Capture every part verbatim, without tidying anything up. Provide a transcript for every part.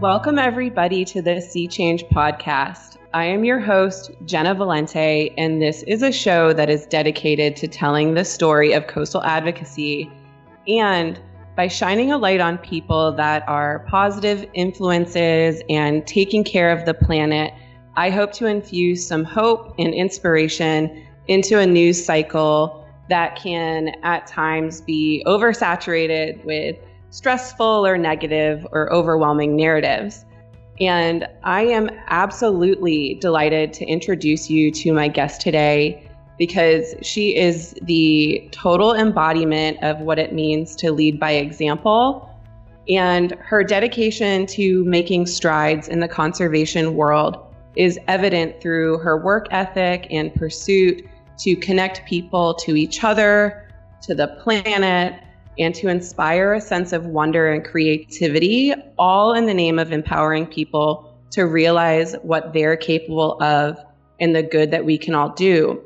Welcome, everybody, to the Sea Change podcast. I am your host, Jenna Valente, and this is a show that is dedicated to telling the story of coastal advocacy and by shining a light on people that are positive influences and taking care of the planet. I hope to infuse some hope and inspiration into a news cycle that can at times be oversaturated with stressful or negative or overwhelming narratives. And I am absolutely delighted to introduce you to my guest today, because she is the total embodiment of what it means to lead by example. And her dedication to making strides in the conservation world is evident through her work ethic and pursuit to connect people to each other, to the planet, and to inspire a sense of wonder and creativity, all in the name of empowering people to realize what they're capable of and the good that we can all do.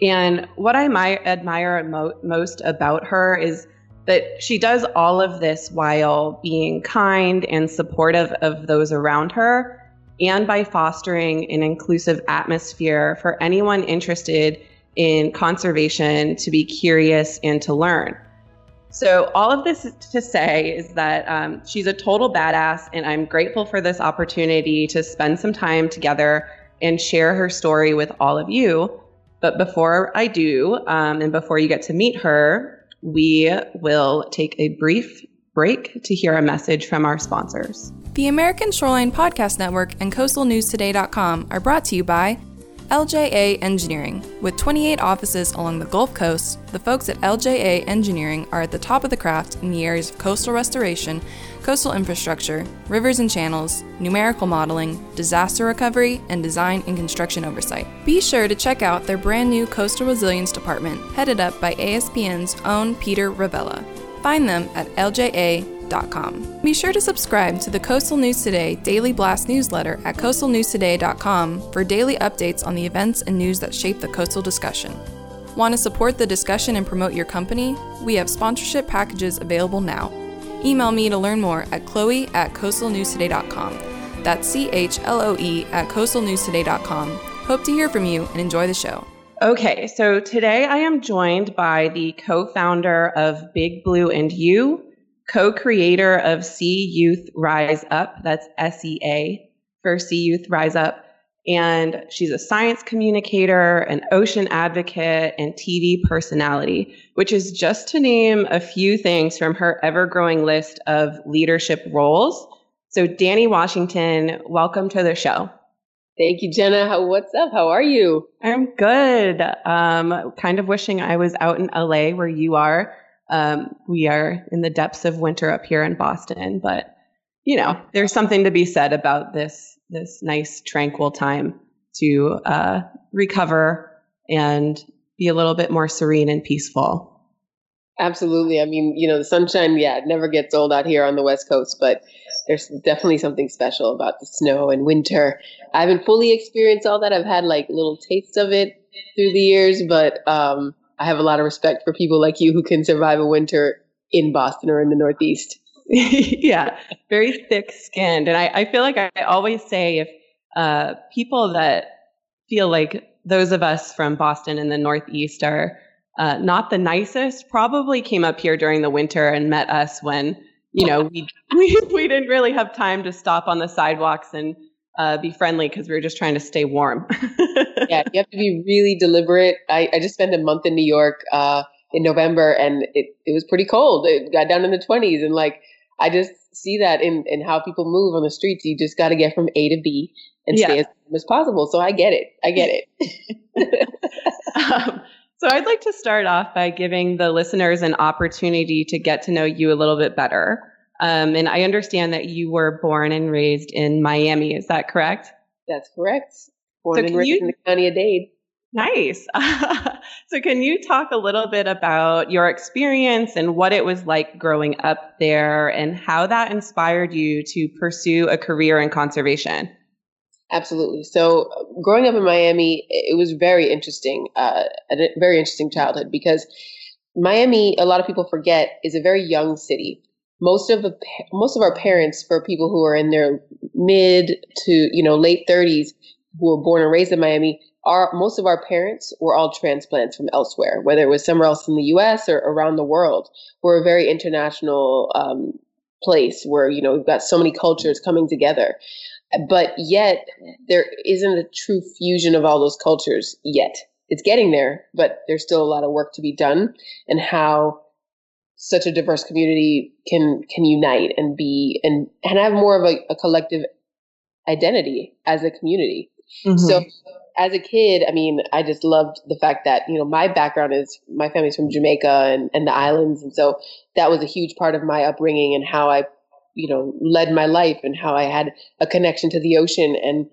And what I admire mo- most about her is that she does all of this while being kind and supportive of those around her, and by fostering an inclusive atmosphere for anyone interested in conservation to be curious and to learn. So all of this to say is that um, she's a total badass, and I'm grateful for this opportunity to spend some time together and share her story with all of you. But before I do, um, and before you get to meet her, we will take a brief break to hear a message from our sponsors. The American Shoreline Podcast Network and coastal news today dot com are brought to you by L J A Engineering. With twenty-eight offices along the Gulf Coast, the folks at L J A Engineering are at the top of the craft in the areas of coastal restoration, coastal infrastructure, rivers and channels, numerical modeling, disaster recovery, and design and construction oversight. Be sure to check out their brand new Coastal Resilience Department, headed up by A S P N's own Peter Ravella. Find them at L J A dot com. Be sure to subscribe to the Coastal News Today Daily Blast newsletter at coastal news today dot com for daily updates on the events and news that shape the coastal discussion. Want to support the discussion and promote your company? We have sponsorship packages available now. Email me to learn more at chloe at coastal news today dot com. That's C H L O E at coastal news today dot com. Hope to hear from you and enjoy the show. Okay, so today I am joined by the co-founder of Big Blue and You, co-creator of Sea Youth Rise Up, that's S E A for Sea Youth Rise Up, and she's a science communicator, an ocean advocate, and T V personality, which is just to name a few things from her ever-growing list of leadership roles. So Dani Washington, welcome to the show. Thank you, Jenna. How, what's up? How are you? I'm good. Um, kind of wishing I was out in L A where you are. Um, we are in the depths of winter up here in Boston, but you know, there's something to be said about this, this nice, tranquil time to uh, recover and be a little bit more serene and peaceful. Absolutely. I mean, you know, the sunshine, yeah, it never gets old out here on the West Coast, but there's definitely something special about the snow and winter. I haven't fully experienced all that. I've had like little tastes of it through the years, but um, I have a lot of respect for people like you who can survive a winter in Boston or in the Northeast. Yeah, very thick skinned. And I, I feel like I always say if uh, people that feel like those of us from Boston and the Northeast are uh, not the nicest probably came up here during the winter and met us when, you know, we we, we didn't really have time to stop on the sidewalks and Uh, be friendly because we were just trying to stay warm. Yeah, you have to be really deliberate. I, I just spent a month in New York uh, in November, and it, it was pretty cold. It got down in the twenties, and like I just see that in, in how people move on the streets. You just got to get from A to B and yeah. stay as warm as possible. So I get it. I get it. um, so I'd like to start off by giving the listeners an opportunity to get to know you a little bit better. Um, and I understand that you were born and raised in Miami. Is that correct? That's correct. Born so and raised you, in the county of Dade. Nice. So can you talk a little bit about your experience and what it was like growing up there and how that inspired you to pursue a career in conservation? Absolutely. So growing up in Miami, it was very interesting, uh, a very interesting childhood because Miami, a lot of people forget, is a very young city. most of the most of our parents, for people who are in their mid to you know late thirties, who were born and raised in Miami, our most of our parents were all transplants from elsewhere, whether it was somewhere else in the U S or around the world. We're a very international um, place where you know we've got so many cultures coming together, but yet there isn't a true fusion of all those cultures yet. It's getting there, but there's still a lot of work to be done, and how such a diverse community can can unite and be and, and have more of a, a collective identity as a community. Mm-hmm. So as a kid, I mean, I just loved the fact that, you know, my background is my family's from Jamaica and, and the islands. And so that was a huge part of my upbringing and how I, you know, led my life and how I had a connection to the ocean and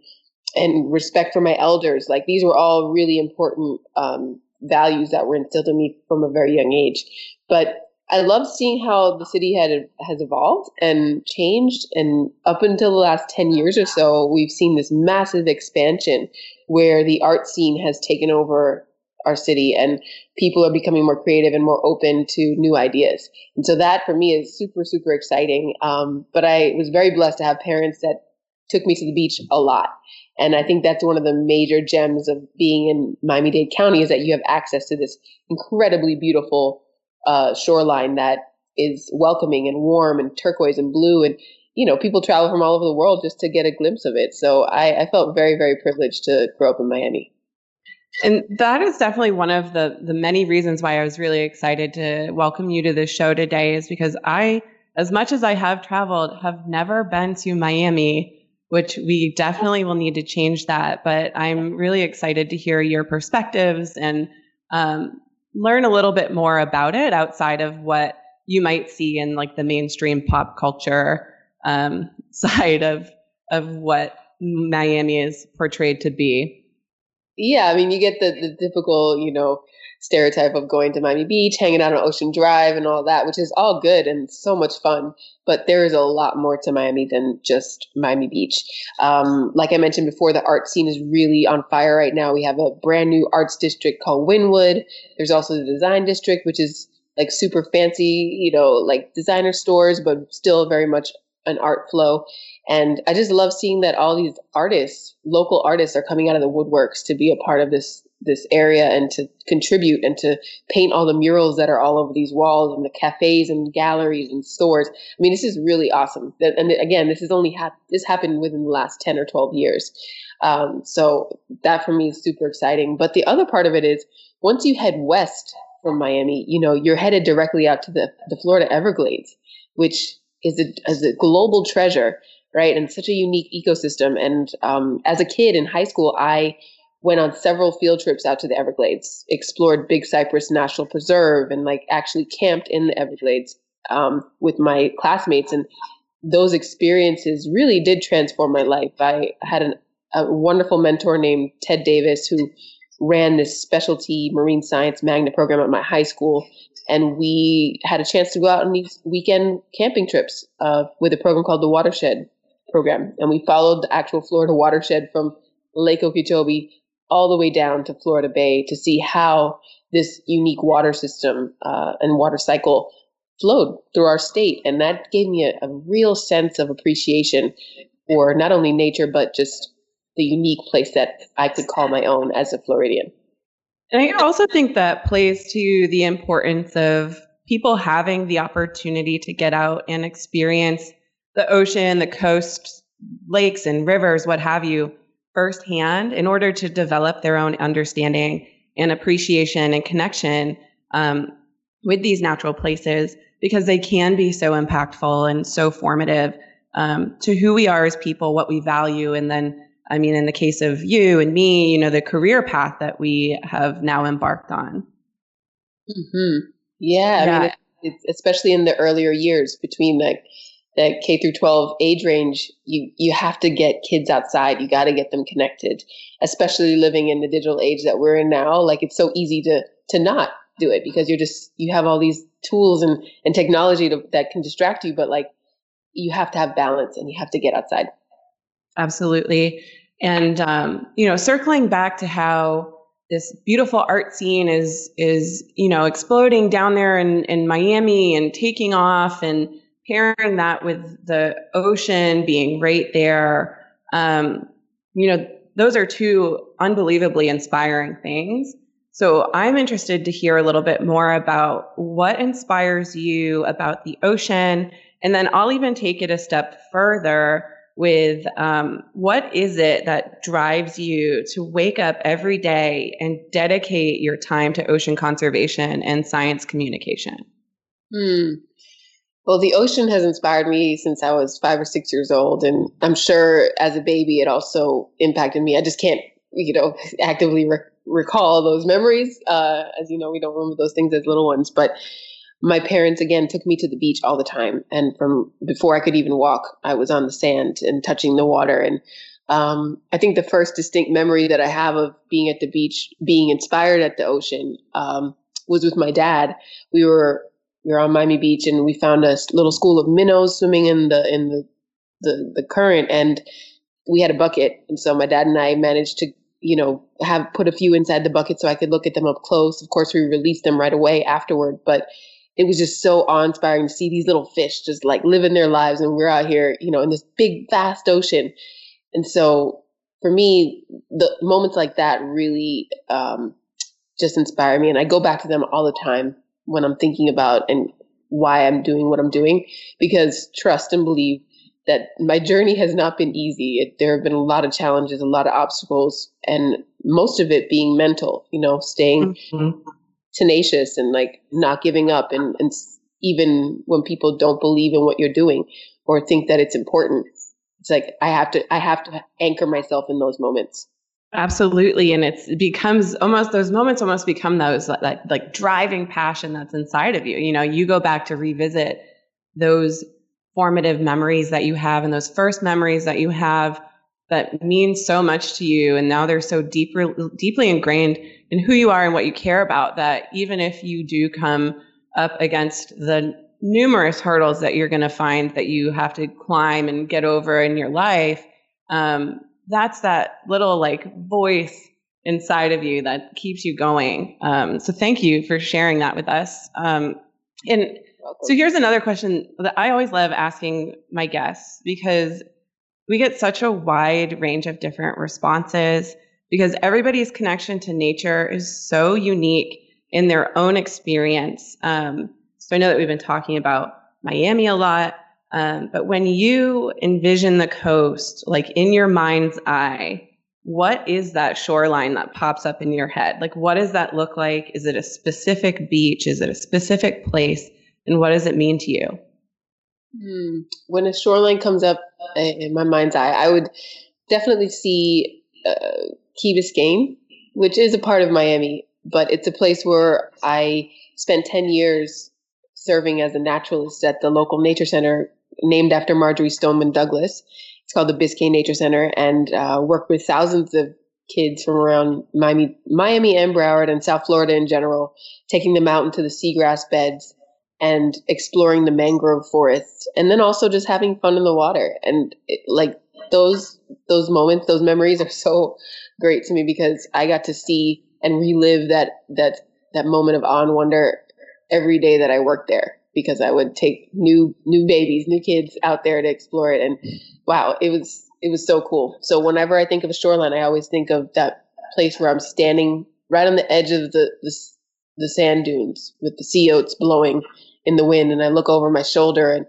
and respect for my elders. Like, these were all really important um, values that were instilled in me from a very young age. But I loved seeing how the city had has evolved and changed. And up until the last ten years or so, we've seen this massive expansion where the art scene has taken over our city and people are becoming more creative and more open to new ideas. And so that for me is super, super exciting. Um, but I was very blessed to have parents that took me to the beach a lot. And I think that's one of the major gems of being in Miami-Dade County, is that you have access to this incredibly beautiful Uh, shoreline that is welcoming and warm and turquoise and blue, and you know people travel from all over the world just to get a glimpse of it. So I, I felt very, very privileged to grow up in Miami. And that is definitely one of the the many reasons why I was really excited to welcome you to this show today, is because I, as much as I have traveled, have never been to Miami, which we definitely will need to change that. But I'm really excited to hear your perspectives and um learn a little bit more about it outside of what you might see in like the mainstream pop culture um, side of of what Miami is portrayed to be. Yeah, I mean, you get the, the typical, you know, stereotype of going to Miami Beach, hanging out on Ocean Drive and all that, which is all good and so much fun. But there is a lot more to Miami than just Miami Beach. Um, like I mentioned before, the art scene is really on fire right now. We have a brand new arts district called Wynwood. There's also the design district, which is like super fancy, you know, like designer stores, but still very much an art flow. And I just love seeing that all these artists, local artists, are coming out of the woodworks to be a part of this this area and to contribute and to paint all the murals that are all over these walls and the cafes and galleries and stores. I mean, this is really awesome. And again, this is only ha- this happened within the last ten or twelve years. Um, so that for me is super exciting. But the other part of it is, once you head west from Miami, you know, you're headed directly out to the, the Florida Everglades, which is a, is a global treasure, right? And such a unique ecosystem. And um, as a kid in high school, I went on several field trips out to the Everglades, explored Big Cypress National Preserve, and like actually camped in the Everglades um, with my classmates. And those experiences really did transform my life. I had an, a wonderful mentor named Ted Davis, who ran this specialty marine science magna program at my high school. And we had a chance to go out on these weekend camping trips uh, with a program called the Watershed Program. And we followed the actual Florida watershed from Lake Okeechobee all the way down to Florida Bay to see how this unique water system uh, and water cycle flowed through our state. And that gave me a, a real sense of appreciation for not only nature, but just the unique place that I could call my own as a Floridian. And I also think that plays to the importance of people having the opportunity to get out and experience the ocean, the coast, lakes and rivers, what have you, firsthand, in order to develop their own understanding and appreciation and connection um, with these natural places, because they can be so impactful and so formative um, to who we are as people, what we value. And then, I mean, in the case of you and me, you know, the career path that we have now embarked on. Mm-hmm. Yeah, yeah. I mean, it, it's, especially in the earlier years between like that K through twelve age range, you, you have to get kids outside. You got to get them connected, especially living in the digital age that we're in now. Like, it's so easy to, to not do it because you're just, you have all these tools and, and technology to, that can distract you, but like, you have to have balance and you have to get outside. Absolutely. And, um, you know, circling back to how this beautiful art scene is, is, you know, exploding down there in, in Miami and taking off and, pairing that with the ocean being right there, um, you know, those are two unbelievably inspiring things. So I'm interested to hear a little bit more about what inspires you about the ocean. And then I'll even take it a step further with um, what is it that drives you to wake up every day and dedicate your time to ocean conservation and science communication? Hmm. Well, the ocean has inspired me since I was five or six years old. And I'm sure as a baby, it also impacted me. I just can't, you know, actively re- recall those memories. Uh, as you know, we don't remember those things as little ones. But my parents, again, took me to the beach all the time. And from before I could even walk, I was on the sand and touching the water. And um, I think the first distinct memory that I have of being at the beach, being inspired at the ocean, um, was with my dad. We were... We were on Miami Beach, and we found a little school of minnows swimming in the in the, the the current, and we had a bucket. And so my dad and I managed to, you know, have put a few inside the bucket so I could look at them up close. Of course, we released them right away afterward, but it was just so awe-inspiring to see these little fish just like living their lives, and we're out here, you know, in this big, vast ocean. And so for me, the moments like that really um, just inspire me, and I go back to them all the time when I'm thinking about and why I'm doing what I'm doing, because trust and believe that my journey has not been easy. It, there have been a lot of challenges, a lot of obstacles, and most of it being mental, you know, staying mm-hmm. tenacious and like not giving up. And, and even when people don't believe in what you're doing or think that it's important, it's like, I have to, I have to anchor myself in those moments. Absolutely. And it's, it becomes almost, those moments almost become those like, like, like driving passion that's inside of you. You know, you go back to revisit those formative memories that you have and those first memories that you have that mean so much to you. And now they're so deep, deeply ingrained in who you are and what you care about, that even if you do come up against the numerous hurdles that you're going to find that you have to climb and get over in your life, um, that's that little like voice inside of you that keeps you going. Um, so thank you for sharing that with us. Um, and so here's another question that I always love asking my guests, because we get such a wide range of different responses, because everybody's connection to nature is so unique in their own experience. Um, so I know that we've been talking about Miami a lot. Um, but when you envision the coast, like in your mind's eye, what is that shoreline that pops up in your head? Like, what does that look like? Is it a specific beach? Is it a specific place? And what does it mean to you? Mm, when a shoreline comes up in my mind's eye, I would definitely see uh, Key Biscayne, which is a part of Miami, but it's a place where I spent ten years serving as a naturalist at the local nature center named after Marjory Stoneman Douglas. It's called the Biscayne Nature Center, and uh, worked with thousands of kids from around Miami, Miami and Broward and South Florida in general, taking them out into the seagrass beds and exploring the mangrove forests, and then also just having fun in the water. And it, like those those moments, those memories are so great to me, because I got to see and relive that that that moment of awe and wonder every day that I worked there, because I would take new, new babies, new kids out there to explore it. And wow, it was, it was so cool. So whenever I think of a shoreline, I always think of that place where I'm standing right on the edge of the, the, the sand dunes with the sea oats blowing in the wind. And I look over my shoulder and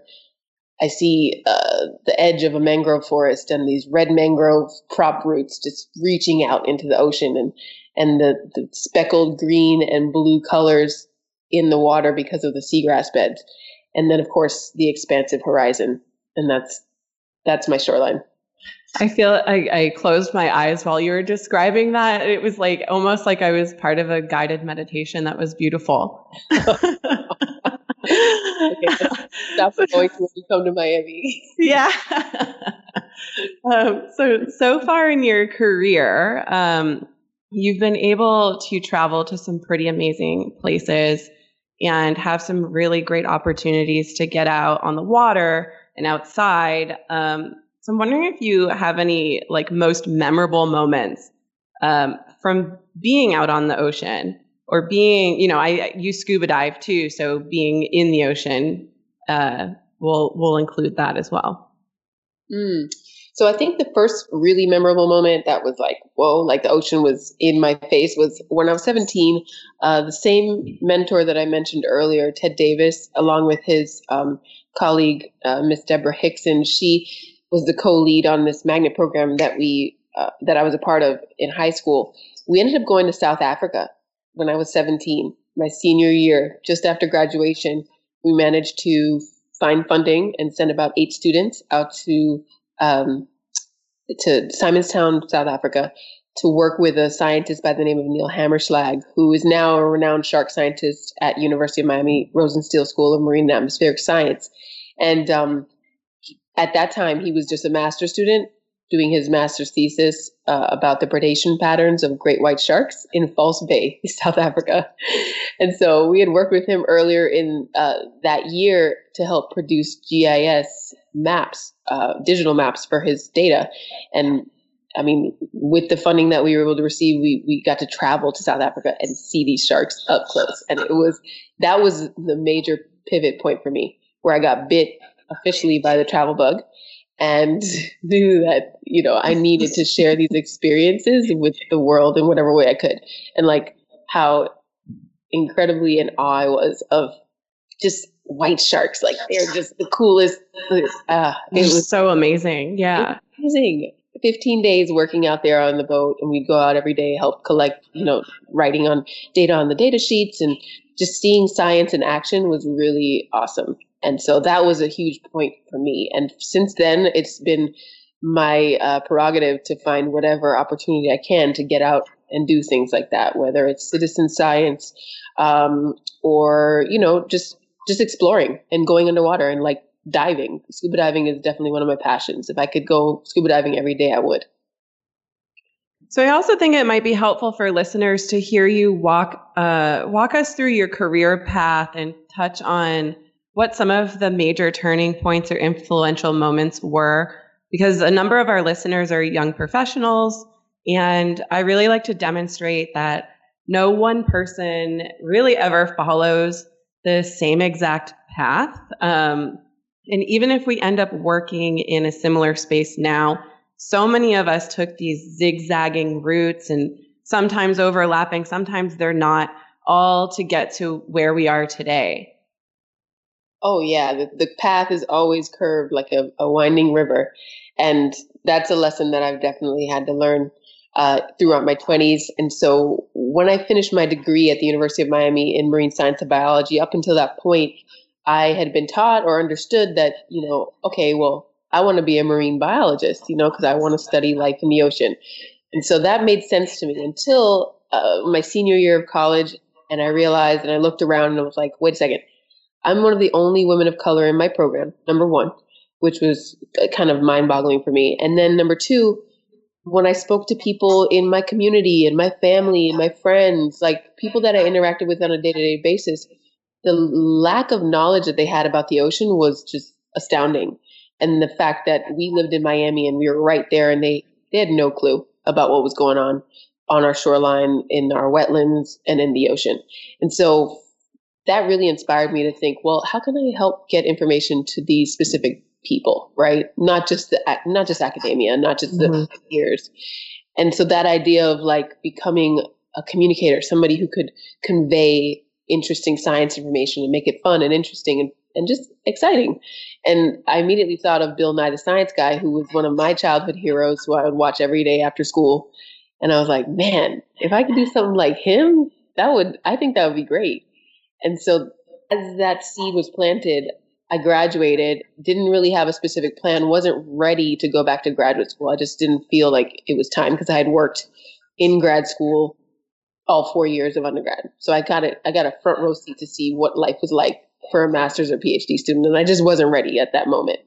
I see uh, the edge of a mangrove forest and these red mangrove prop roots just reaching out into the ocean, and, and the, the speckled green and blue colors in the water because of the seagrass beds. And then of course the expansive horizon. And that's, that's my shoreline. I feel I, I closed my eyes while you were describing that. It was like, almost like I was part of a guided meditation. That was beautiful. Okay, stop going to come to Miami. Yeah. um, so, so far in your career, um, you've been able to travel to some pretty amazing places and have some really great opportunities to get out on the water and outside. Um, so I'm wondering if you have any like most memorable moments um, from being out on the ocean, or being, you know, I you scuba dive too. So being in the ocean, uh, we'll we'll include that as well. Mm. So I think the first really memorable moment that was like, whoa, like the ocean was in my face was when I was seventeen. Uh, the same mentor that I mentioned earlier, Ted Davis, along with his um, colleague, uh, Miss Deborah Hickson, she was the co-lead on this magnet program that we uh, that I was a part of in high school. We ended up going to South Africa when I was seventeen, my senior year, just after graduation. We managed to find funding and send about eight students out to Um, to Simonstown, South Africa, to work with a scientist by the name of Neil Hammerschlag, who is now a renowned shark scientist at University of Miami Rosenstiel School of Marine and Atmospheric Science. And um, at that time, he was just a master's student doing his master's thesis uh, about the predation patterns of great white sharks in False Bay, South Africa. And so we had worked with him earlier in uh, that year to help produce G I S maps, uh, digital maps for his data. And I mean, with the funding that we were able to receive, we we got to travel to South Africa and see these sharks up close. And it was, that was the major pivot point for me, where I got bit officially by the travel bug and knew that, you know, I needed to share these experiences with the world in whatever way I could. And like how incredibly in awe I was of just white sharks. Like they're just the coolest. Uh, it was so amazing. Yeah. Amazing. fifteen days working out there on the boat, and we'd go out every day, help collect, you know, writing on data on the data sheets, and just seeing science in action was really awesome. And so that was a huge point for me. And since then, it's been my uh, prerogative to find whatever opportunity I can to get out and do things like that, whether it's citizen science um, or, you know, just just exploring and going underwater and like diving. Scuba diving is definitely one of my passions. If I could go scuba diving every day, I would. So I also think it might be helpful for listeners to hear you walk uh, walk us through your career path and touch on what some of the major turning points or influential moments were, because a number of our listeners are young professionals. And I really like to demonstrate that no one person really ever follows the same exact path. Um, and even if we end up working in a similar space now, so many of us took these zigzagging routes and sometimes overlapping, sometimes they're not, all to get to where we are today. Oh, yeah. The, the path is always curved like a, a winding river. And that's a lesson that I've definitely had to learn uh, throughout my twenties. And so when I finished my degree at the University of Miami in marine science and biology, up until that point, I had been taught or understood that, you know, okay, well, I want to be a marine biologist, you know, because I want to study life in the ocean. And so that made sense to me until uh, my senior year of college. And I realized, and I looked around and I was like, wait a second. I'm one of the only women of color in my program, number one, which was kind of mind-boggling for me. And then number two, when I spoke to people in my community and my family and my friends, like people that I interacted with on a day-to-day basis, the lack of knowledge that they had about the ocean was just astounding. And the fact that we lived in Miami and we were right there, and they, they had no clue about what was going on on our shoreline, in our wetlands, and in the ocean. And so that really inspired me to think, well, how can I help get information to these specific people, right? Not just the, not just academia, not just the mm-hmm. peers. And so that idea of like becoming a communicator, somebody who could convey interesting science information and make it fun and interesting and, and just exciting. And I immediately thought of Bill Nye the Science Guy, who was one of my childhood heroes, who I would watch every day after school. And I was like, man, if I could do something like him, that would, I think that would be great. And so as that seed was planted, I graduated, didn't really have a specific plan, wasn't ready to go back to graduate school. I just didn't feel like it was time because I had worked in grad school all four years of undergrad. So I got it. I got a front row seat to see what life was like for a master's or P H D student. And I just wasn't ready at that moment.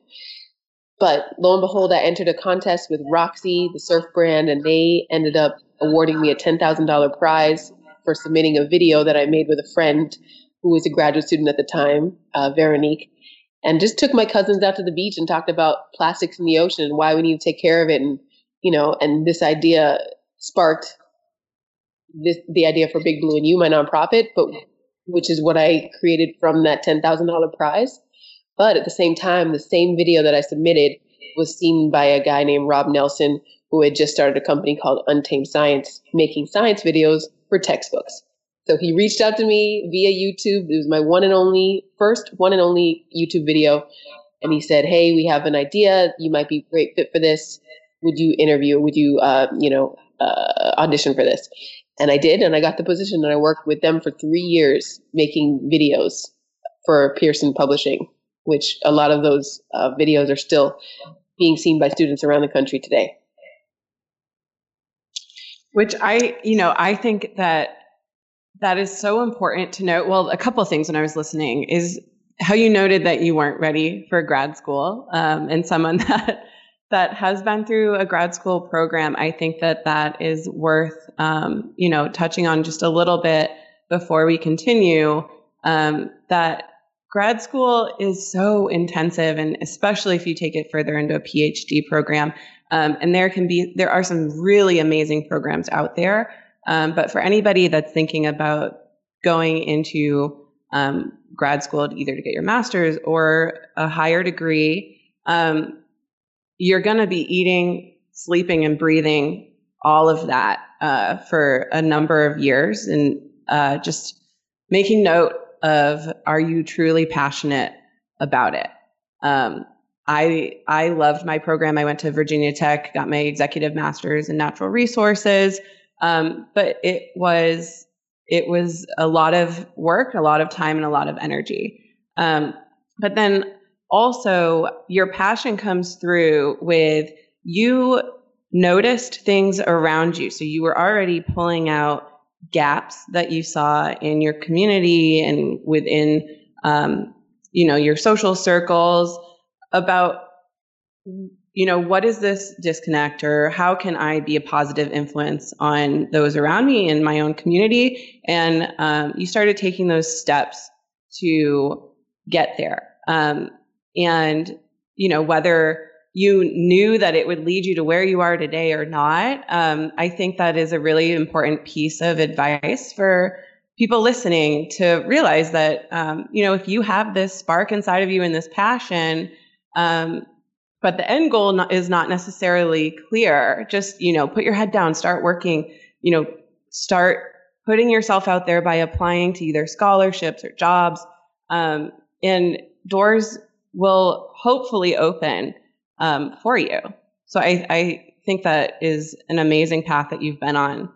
But lo and behold, I entered a contest with Roxy, the surf brand, and they ended up awarding me a ten thousand dollars prize for submitting a video that I made with a friend who was a graduate student at the time, uh, Veronique, and just took my cousins out to the beach and talked about plastics in the ocean and why we need to take care of it. And, you know, and this idea sparked this, the idea for Big Blue and You, my nonprofit, but which is what I created from that ten thousand dollars prize, But at the same time, the same video that I submitted was seen by a guy named Rob Nelson, who had just started a company called Untamed Science, making science videos for textbooks. So he reached out to me via YouTube. It was my one and only, first one and only YouTube video. And he said, hey, we have an idea. You might be a great fit for this. Would you interview? Would you, uh, you know, uh, audition for this? And I did, and I got the position, and I worked with them for three years making videos for Pearson Publishing, which a lot of those uh, videos are still being seen by students around the country today. Which I, you know, I think that that is so important to note. Well, a couple of things when I was listening is how you noted that you weren't ready for grad school, um, and someone that that has been through a grad school program, I think that that is worth, um, you know, touching on just a little bit before we continue, um, that grad school is so intensive, and especially if you take it further into a PhD program. Um, and there can be, there are some really amazing programs out there. Um, but for anybody that's thinking about going into um, grad school, either to get your master's or a higher degree, um, you're going to be eating, sleeping, and breathing all of that uh, for a number of years. And uh, just making note of, are you truly passionate about it? Um, I I loved my program. I went to Virginia Tech, got my executive master's in natural resources. Um, but it was it was a lot of work, a lot of time, and a lot of energy. Um, but then also, your passion comes through with you noticed things around you. So you were already pulling out gaps that you saw in your community and within, um, you know, your social circles about, you know, what is this disconnect, or how can I be a positive influence on those around me in my own community? And um, you started taking those steps to get there. Um, And, you know, whether you knew that it would lead you to where you are today or not, um, I think that is a really important piece of advice for people listening to realize that, um, you know, if you have this spark inside of you and this passion, um, but the end goal not, is not necessarily clear, just, you know, put your head down, start working, you know, start putting yourself out there by applying to either scholarships or jobs, um, and doors will hopefully open um, for you. So I, I think that is an amazing path that you've been on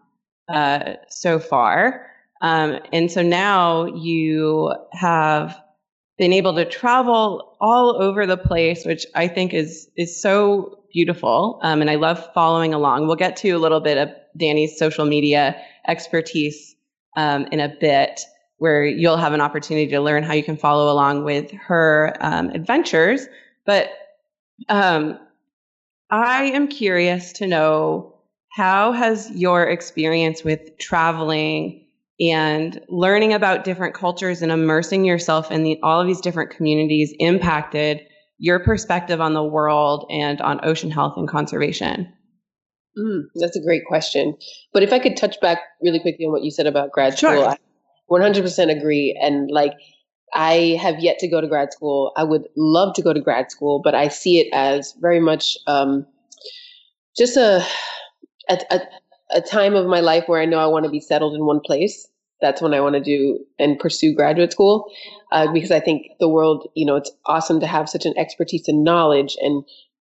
uh, so far. Um, and so now you have been able to travel all over the place, which I think is is so beautiful. Um, and I love following along. We'll get to a little bit of Dani's social media expertise um, in a bit, where you'll have an opportunity to learn how you can follow along with her um, adventures. But um, I am curious to know, how has your experience with traveling and learning about different cultures and immersing yourself in the, all of these different communities impacted your perspective on the world and on ocean health and conservation? Mm, that's a great question. But if I could touch back really quickly on what you said about grad school. Sure. one hundred percent agree. And like, I have yet to go to grad school. I would love to go to grad school, but I see it as very much um, just a, a a time of my life where I know I want to be settled in one place. That's when I want to do and pursue graduate school, uh, because I think the world, you know, it's awesome to have such an expertise and knowledge, and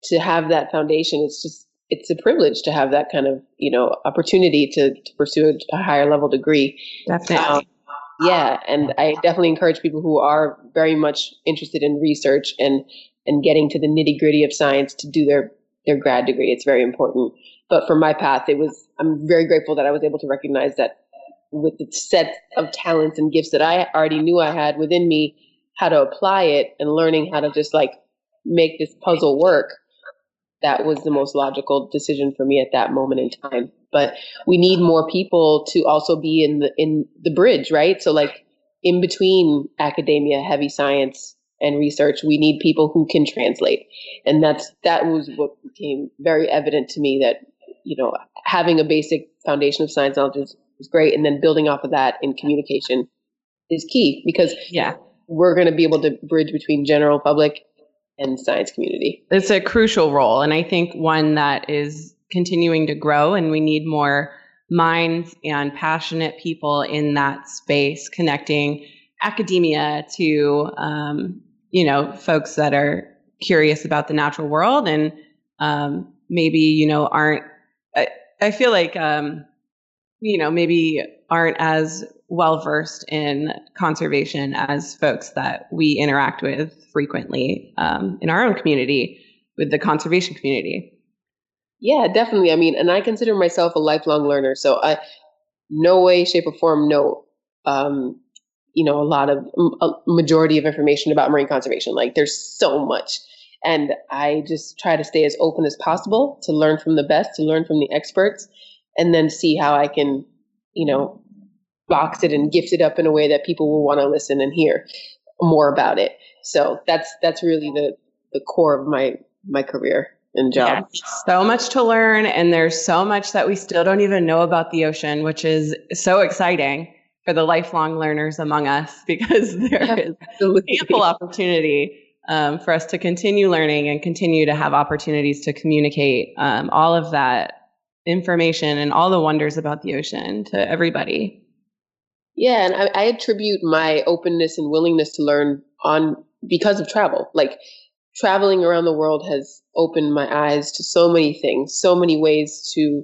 to have that foundation. It's just, it's a privilege to have that kind of, you know, opportunity to, to pursue a higher level degree. Definitely. Um, Yeah, and I definitely encourage people who are very much interested in research and, and getting to the nitty-gritty of science to do their, their grad degree. It's very important. But for my path, it was I'm very grateful that I was able to recognize that with the set of talents and gifts that I already knew I had within me, how to apply it and learning how to just like make this puzzle work. That was the most logical decision for me at that moment in time. But we need more people to also be in the in the bridge, right? So like in between academia, heavy science, and research, we need people who can translate. And that's that was what became very evident to me, that, you know, having a basic foundation of science knowledge is, is great. And then building off of that in communication is key, because yeah. we're going to be able to bridge between general public and science community. It's a crucial role, and I think one that is continuing to grow, and we need more minds and passionate people in that space connecting academia to, um, you know, folks that are curious about the natural world and um, maybe, you know, aren't, I, I feel like, um, you know, maybe aren't as well-versed in conservation as folks that we interact with frequently um, in our own community, with the conservation community. Yeah, definitely. I mean, and I consider myself a lifelong learner. So I, no way, shape or form, no, um, you know, a lot of, a majority of information about marine conservation. Like there's so much. And I just try to stay as open as possible to learn from the best, to learn from the experts, and then see how I can, you know, box it and gift it up in a way that people will want to listen and hear more about it. So that's, that's really the, the core of my, my career and job. Yeah, so much to learn, and there's so much that we still don't even know about the ocean, which is so exciting for the lifelong learners among us, because there is Absolutely. ample opportunity um, for us to continue learning and continue to have opportunities to communicate um, all of that information and all the wonders about the ocean to everybody. Yeah, and I, I attribute my openness and willingness to learn on because of travel. Like traveling around the world has opened my eyes to so many things, so many ways to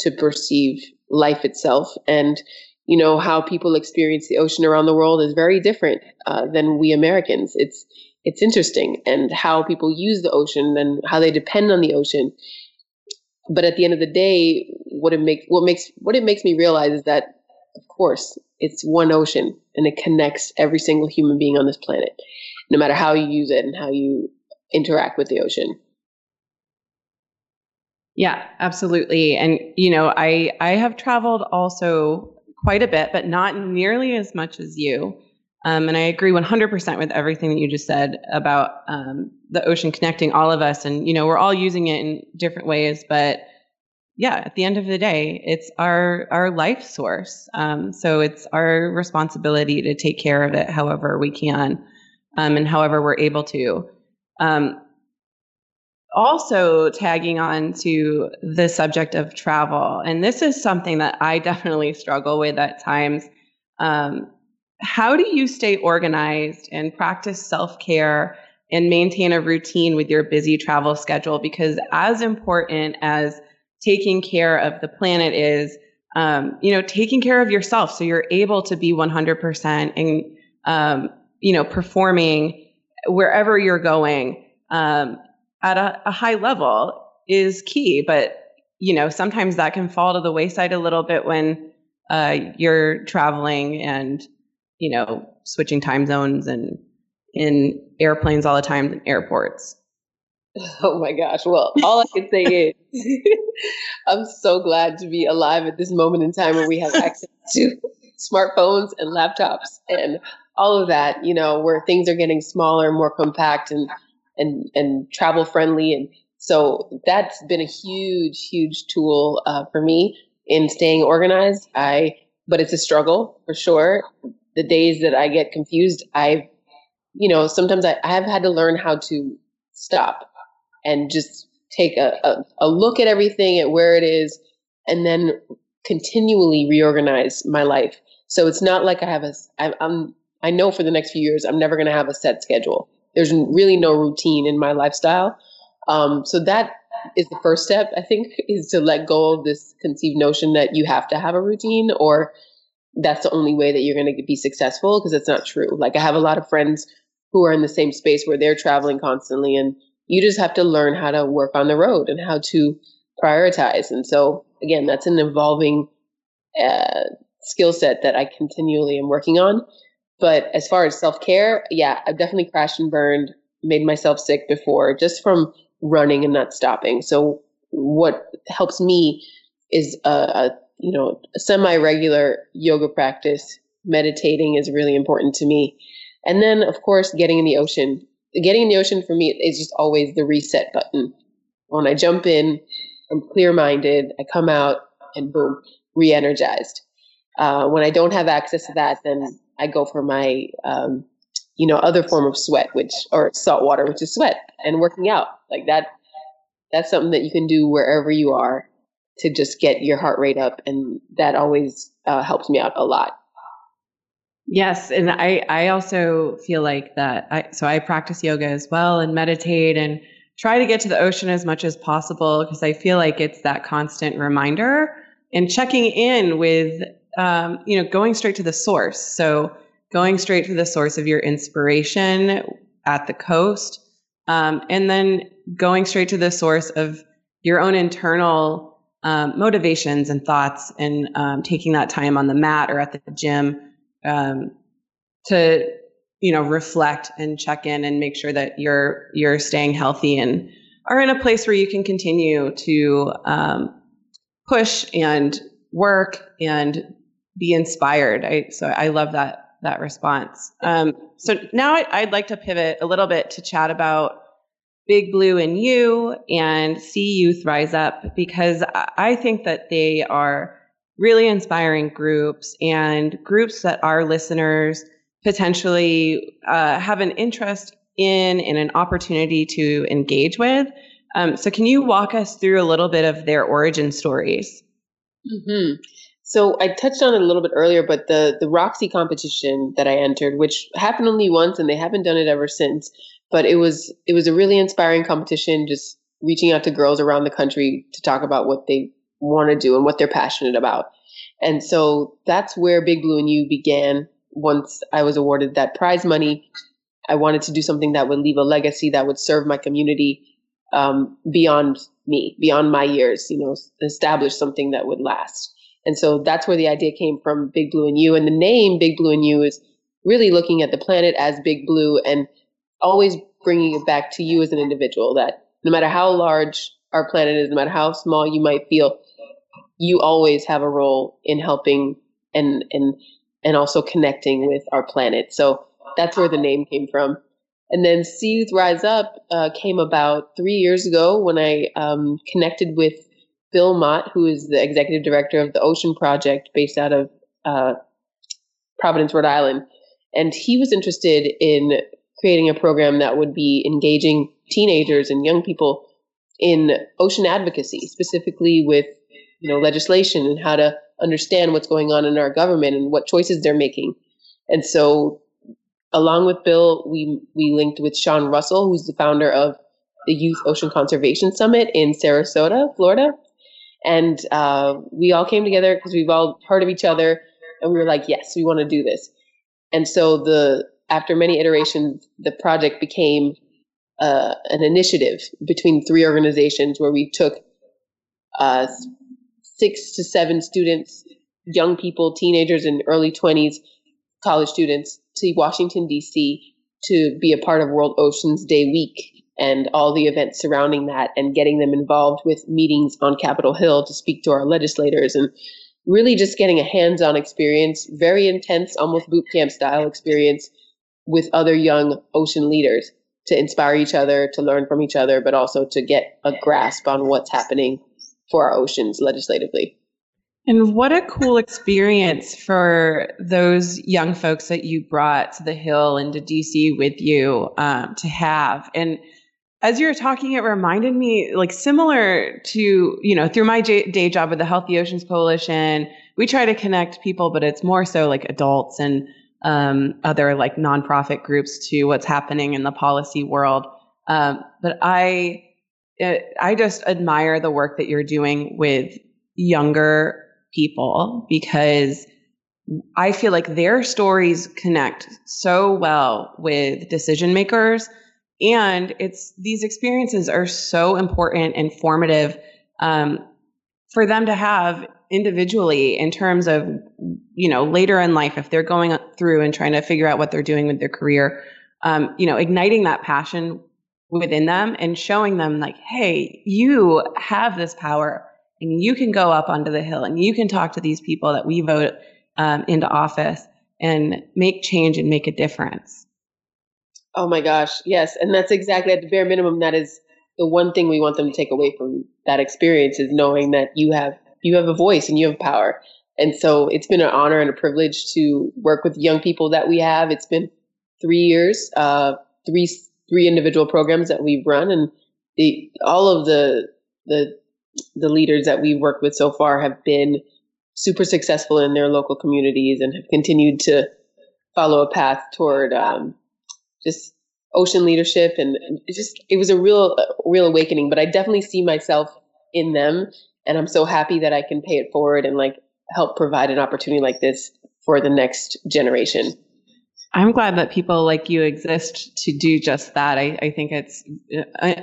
to perceive life itself. And, you know, how people experience the ocean around the world is very different uh, than we Americans. It's it's interesting, and how people use the ocean and how they depend on the ocean. But at the end of the day, what it makes what makes what it makes me realize is that, of course, it's one ocean, and it connects every single human being on this planet, no matter how you use it and how you interact with the ocean. Yeah, absolutely. And, you know, I, I have traveled also quite a bit, but not nearly as much as you. Um, and I agree one hundred percent with everything that you just said about um, the ocean connecting all of us. And, you know, we're all using it in different ways, but yeah, at the end of the day, it's our, our life source. Um, so it's our responsibility to take care of it however we can, um, and however we're able to. Um, also tagging on to the subject of travel, and this is something that I definitely struggle with at times. Um, how do you stay organized and practice self-care and maintain a routine with your busy travel schedule? Because as important as taking care of the planet is, um, you know, taking care of yourself, so you're able to be one hundred percent and, um, you know, performing wherever you're going um, at a, a high level is key. But, you know, sometimes that can fall to the wayside a little bit when uh, you're traveling and, you know, switching time zones and in airplanes all the time in airports. Oh my gosh. Well, all I can say is I'm so glad to be alive at this moment in time where we have access to smartphones and laptops and all of that, you know, where things are getting smaller, more compact and, and, and travel friendly. And so that's been a huge, huge tool uh, for me in staying organized. I, but it's a struggle for sure. The days that I get confused, I've, you know, sometimes I, I've had to learn how to stop and just take a, a, a look at everything, at where it is, and then continually reorganize my life. So it's not like I have a, I, I'm, I know for the next few years, I'm never going to have a set schedule. There's really no routine in my lifestyle. Um, so that is the first step, I think, is to let go of this conceived notion that you have to have a routine or that's the only way that you're going to be successful, because that's not true. Like I have a lot of friends who are in the same space where they're traveling constantly, and you just have to learn how to work on the road and how to prioritize. And so, again, that's an evolving uh, skill set that I continually am working on. But as far as self-care, yeah, I've definitely crashed and burned, made myself sick before just from running and not stopping. So what helps me is a, a you know a semi-regular yoga practice. Meditating is really important to me. And then, of course, getting in the ocean. Getting in the ocean for me is just always the reset button. When I jump in, I'm clear-minded. I come out and boom, re-energized. Uh, when I don't have access to that, then I go for my um, you know, other form of sweat, which, or salt water, which is sweat, and working out. Like that, that's something that you can do wherever you are to just get your heart rate up. And that always uh, helps me out a lot. Yes. And I, I also feel like that. I, so I practice yoga as well and meditate and try to get to the ocean as much as possible, because I feel like it's that constant reminder and checking in with, um, you know, going straight to the source. So going straight to the source of your inspiration at the coast, um, and then going straight to the source of your own internal um, motivations and thoughts, and um, taking that time on the mat or at the gym Um, to, you know, reflect and check in and make sure that you're, you're staying healthy and are in a place where you can continue to um, push and work and be inspired. I, so I love that, that response. Um, so now I, I'd like to pivot a little bit to chat about Big Blue and You and Sea Youth Rise Up, because I think that they are really inspiring groups, and groups that our listeners potentially uh, have an interest in and an opportunity to engage with. Um, so can you walk us through a little bit of their origin stories? Mm-hmm. So I touched on it a little bit earlier, but the, the Roxy competition that I entered, which happened only once and they haven't done it ever since, but it was, it was a really inspiring competition, just reaching out to girls around the country to talk about what they want to do and what they're passionate about. And so that's where Big Blue and You began. Once I was awarded that prize money, I wanted to do something that would leave a legacy that would serve my community um, beyond me, beyond my years, you know, establish something that would last. And so that's where the idea came from, Big Blue and You. And the name Big Blue and You is really looking at the planet as Big Blue and always bringing it back to you as an individual, that no matter how large our planet is, no matter how small you might feel, you always have a role in helping and and and also connecting with our planet. So that's where the name came from. And then Sea Youth Rise Up uh, came about three years ago when I um, connected with Bill Mott, who is the executive director of the Ocean Project based out of uh, Providence, Rhode Island. And he was interested in creating a program that would be engaging teenagers and young people in ocean advocacy, specifically with you know, legislation and how to understand what's going on in our government and what choices they're making. And so along with Bill, we we linked with Sean Russell, who's the founder of the Youth Ocean Conservation Summit in Sarasota, Florida. And uh, we all came together because we've all heard of each other and we were like, yes, we want to do this. And so the after many iterations, the project became uh, an initiative between three organizations where we took uh, six to seven students, young people, teenagers in early twenties, college students, to Washington, D C to be a part of World Oceans Day week and all the events surrounding that, and getting them involved with meetings on Capitol Hill to speak to our legislators, and really just getting a hands-on experience, very intense, almost boot camp style experience with other young ocean leaders to inspire each other, to learn from each other, but also to get a grasp on what's happening for our oceans legislatively. And what a cool experience for those young folks that you brought to the Hill and to D C with you um, to have. And as you were talking, it reminded me, like, similar to, you know, through my j- day job with the Healthy Oceans Coalition, we try to connect people, but it's more so like adults and um, other like nonprofit groups to what's happening in the policy world. Um, but I... I just admire the work that you're doing with younger people, because I feel like their stories connect so well with decision makers. And it's these experiences are so important and formative um, for them to have individually in terms of, you know, later in life, if they're going through and trying to figure out what they're doing with their career, um, you know, igniting that passion within them and showing them like, hey, you have this power and you can go up onto the Hill and you can talk to these people that we vote um, into office and make change and make a difference. Oh my gosh. Yes. And that's exactly, at the bare minimum, that is the one thing we want them to take away from that experience, is knowing that you have, you have a voice and you have power. And so it's been an honor and a privilege to work with young people that we have. It's been three years, uh, three three individual programs that we've run, and the all of the the the leaders that we've worked with so far have been super successful in their local communities and have continued to follow a path toward um, just ocean leadership. And, and it just it was a real, real awakening. But I definitely see myself in them, and I'm so happy that I can pay it forward and like help provide an opportunity like this for the next generation. I'm glad that people like you exist to do just that. I, I think it's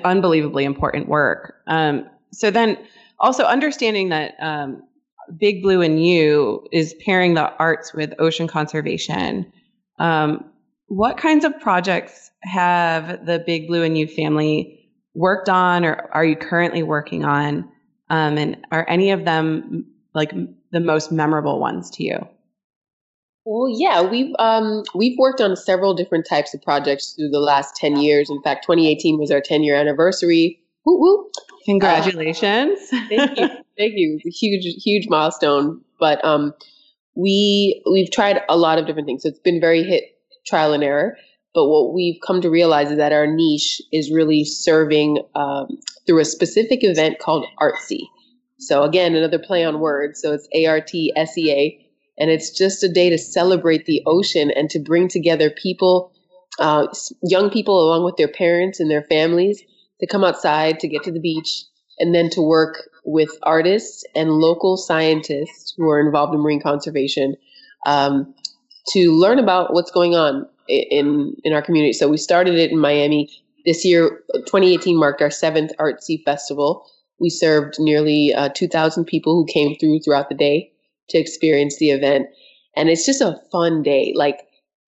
unbelievably important work. Um, so then also understanding that um, Big Blue and You is pairing the arts with ocean conservation. Um, what kinds of projects have the Big Blue and You family worked on or are you currently working on? Um, and are any of them like the most memorable ones to you? Well, yeah, we've um, we've worked on several different types of projects through the last ten years. In fact, twenty eighteen was our ten-year anniversary. Woo woo! Congratulations! Uh, thank you, thank you. It was a huge, huge milestone. But um, we we've tried a lot of different things, so it's been very hit trial and error. But what we've come to realize is that our niche is really serving um, through a specific event called Artsy. So again, another play on words. So it's A R T S E A. And it's just a day to celebrate the ocean and to bring together people, uh, young people along with their parents and their families to come outside, to get to the beach, and then to work with artists and local scientists who are involved in marine conservation um, to learn about what's going on in, in our community. So we started it in Miami. This year, twenty eighteen marked our seventh Artsy Festival. We served nearly uh, two thousand people who came through throughout the day to experience the event. And it's just a fun day. Like,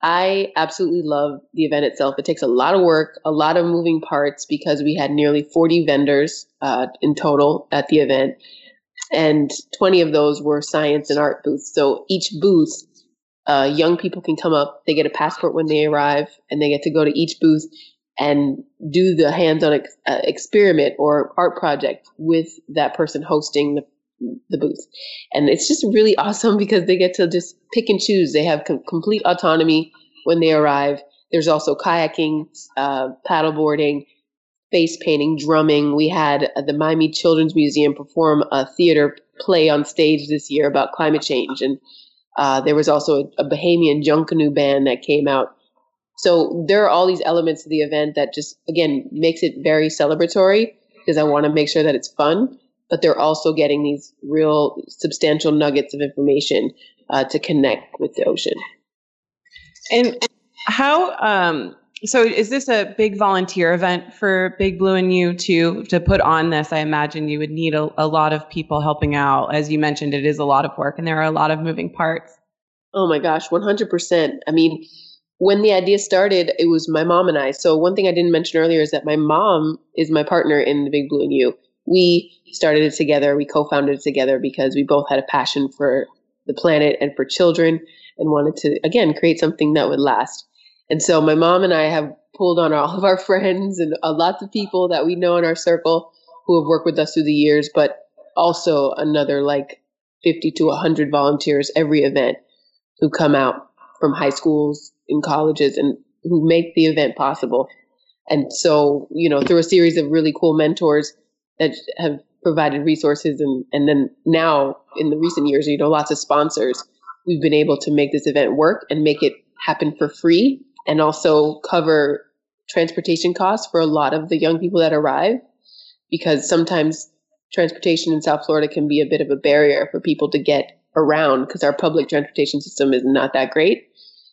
I absolutely love the event itself. It takes a lot of work, a lot of moving parts, because we had nearly forty vendors uh, in total at the event. And twenty of those were science and art booths. So each booth, uh, young people can come up, they get a passport when they arrive, and they get to go to each booth and do the hands-on ex- uh, experiment or art project with that person hosting the the booth. And it's just really awesome because they get to just pick and choose. They have com- complete autonomy when they arrive. There's also kayaking, uh, paddleboarding, face painting, drumming. We had uh, the Miami Children's Museum perform a theater play on stage this year about climate change. And uh, there was also a, a Bahamian junk canoe band that came out. So there are all these elements of the event that just, again, makes it very celebratory because I want to make sure that it's fun. But they're also getting these real substantial nuggets of information uh, to connect with the ocean. And how, um, so is this a big volunteer event for Big Blue and You to, to put on this? I imagine you would need a, a lot of people helping out. As you mentioned, it is a lot of work and there are a lot of moving parts. Oh my gosh, one hundred percent. I mean, when the idea started, it was my mom and I. So one thing I didn't mention earlier is that my mom is my partner in the Big Blue and You. We started it together. We co-founded it together because we both had a passion for the planet and for children and wanted to, again, create something that would last. And so my mom and I have pulled on all of our friends and uh, lots of people that we know in our circle who have worked with us through the years, but also another like fifty to one hundred volunteers every event who come out from high schools and colleges and who make the event possible. And so, you know, through a series of really cool mentors that have provided resources and, and then now in the recent years, you know, lots of sponsors, we've been able to make this event work and make it happen for free and also cover transportation costs for a lot of the young people that arrive, because sometimes transportation in South Florida can be a bit of a barrier for people to get around because our public transportation system is not that great.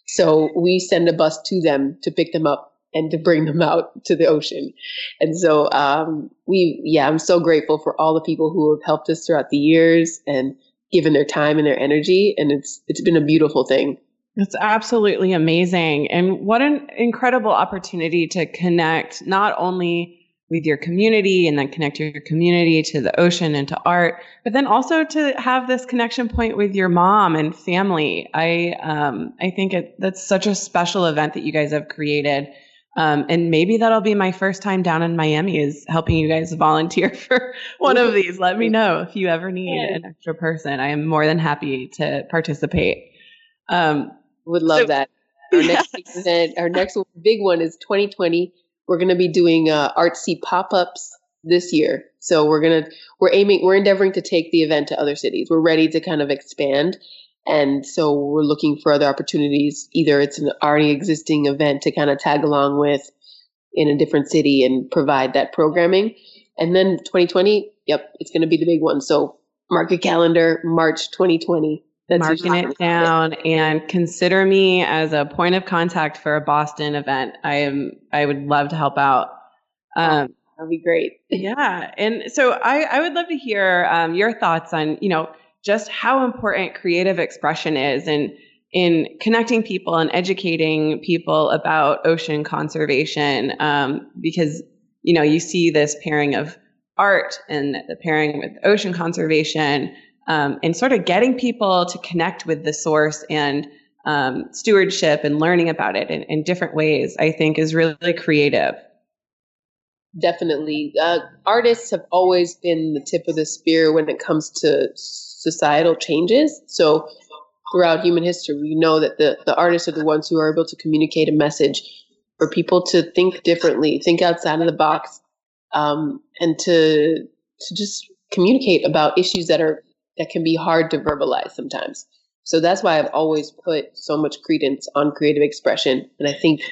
So we send a bus to them to pick them up and to bring them out to the ocean. And so um, we, yeah, I'm so grateful for all the people who have helped us throughout the years and given their time and their energy. And it's it's been a beautiful thing. It's absolutely amazing. And what an incredible opportunity to connect not only with your community and then connect your community to the ocean and to art, but then also to have this connection point with your mom and family. I, um, I think it, that's such a special event that you guys have created. Um, and maybe that'll be my first time down in Miami is helping you guys volunteer for one of these. Let me know if you ever need yeah. an extra person. I am more than happy to participate. Um, Would love so, that. Our next event, our next big one is twenty twenty. We're going to be doing uh, Artsy pop-ups this year. So we're going to, we're aiming, we're endeavoring to take the event to other cities. We're ready to kind of expand. And so we're looking for other opportunities. Either it's an already existing event to kind of tag along with in a different city and provide that programming. And then twenty twenty, yep, it's going to be the big one. So mark your calendar, March twenty twenty. That's marking it down, and consider me as a point of contact for a Boston event. I am. I would love to help out. Um, That'd be great. Yeah, and so I, I would love to hear um, your thoughts on, you know, just how important creative expression is in in connecting people and educating people about ocean conservation. Um, because you know, you see this pairing of art and the pairing with ocean conservation. Um, and sort of getting people to connect with the source and um, stewardship and learning about it in, in different ways, I think, is really, really creative. Definitely. Uh, artists have always been the tip of the spear when it comes to societal changes. So throughout human history, we know that the, the artists are the ones who are able to communicate a message for people to think differently, think outside of the box, um, and to to just communicate about issues that are that can be hard to verbalize sometimes. So that's why I've always put so much credence on creative expression. And I think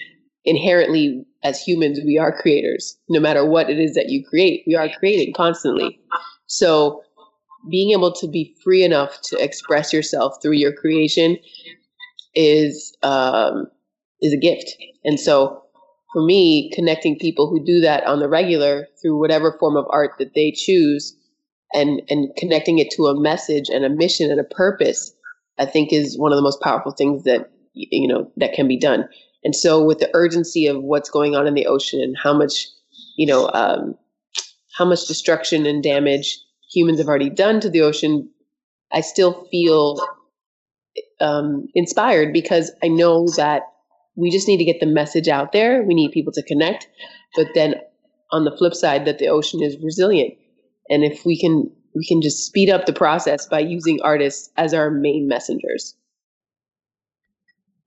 inherently as humans, we are creators. No matter what it is that you create, we are creating constantly. So being able to be free enough to express yourself through your creation is um, is a gift. And so for me, connecting people who do that on the regular through whatever form of art that they choose, And, and connecting it to a message and a mission and a purpose, I think, is one of the most powerful things that, you know, that can be done. And so with the urgency of what's going on in the ocean and how much, you know, um, how much destruction and damage humans have already done to the ocean, I still feel um, inspired because I know that we just need to get the message out there. We need people to connect. But then on the flip side, that the ocean is resilient. And if we can, we can just speed up the process by using artists as our main messengers.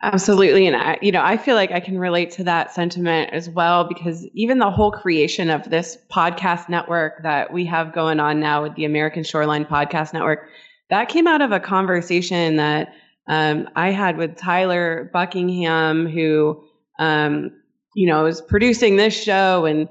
Absolutely. And I, you know, I feel like I can relate to that sentiment as well, because even the whole creation of this podcast network that we have going on now with the American Shoreline Podcast Network, that came out of a conversation that um, I had with Tyler Buckingham, who, um, you know, is producing this show and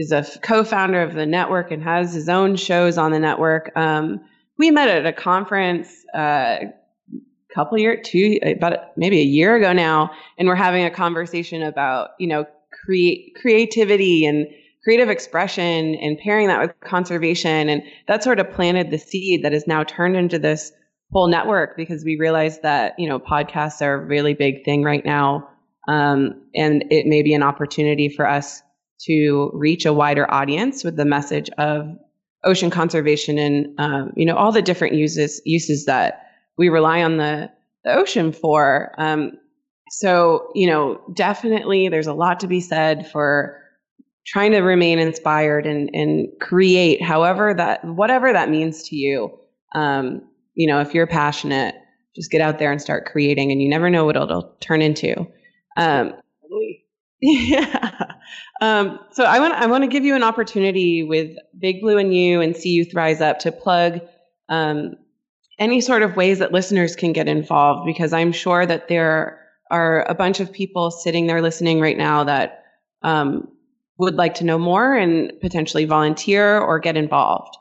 is a co-founder of the network and has his own shows on the network. Um, we met at a conference uh, a couple years, two, about maybe a year ago now, and we're having a conversation about, you know, create creativity and creative expression and pairing that with conservation. And that sort of planted the seed that is now turned into this whole network, because we realized that, you know, podcasts are a really big thing right now. Um, and it may be an opportunity for us to reach a wider audience with the message of ocean conservation and, um, you know, all the different uses uses that we rely on the, the ocean for. Um, so, you know, definitely there's a lot to be said for trying to remain inspired and, and create however that, whatever that means to you. Um, you know, if you're passionate, just get out there and start creating, and you never know what it'll turn into. Um, Yeah. Um, so I want I want to give you an opportunity with Big Blue and You and Sea Youth Rise Up to plug um, any sort of ways that listeners can get involved, because I'm sure that there are a bunch of people sitting there listening right now that um, would like to know more and potentially volunteer or get involved.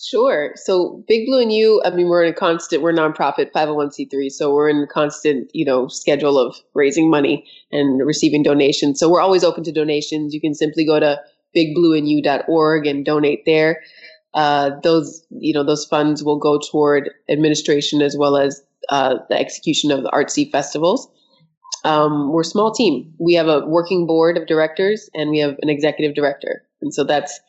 Sure. So Big Blue and You, I mean, we're in a constant, we're nonprofit five oh one c three. So we're in a constant, you know, schedule of raising money and receiving donations. So we're always open to donations. You can simply go to big blue and you dot org and donate there. Uh, those, you know, those funds will go toward administration as well as uh, the execution of the Artsy festivals. Um, we're a small team. We have a working board of directors and we have an executive director. And so that's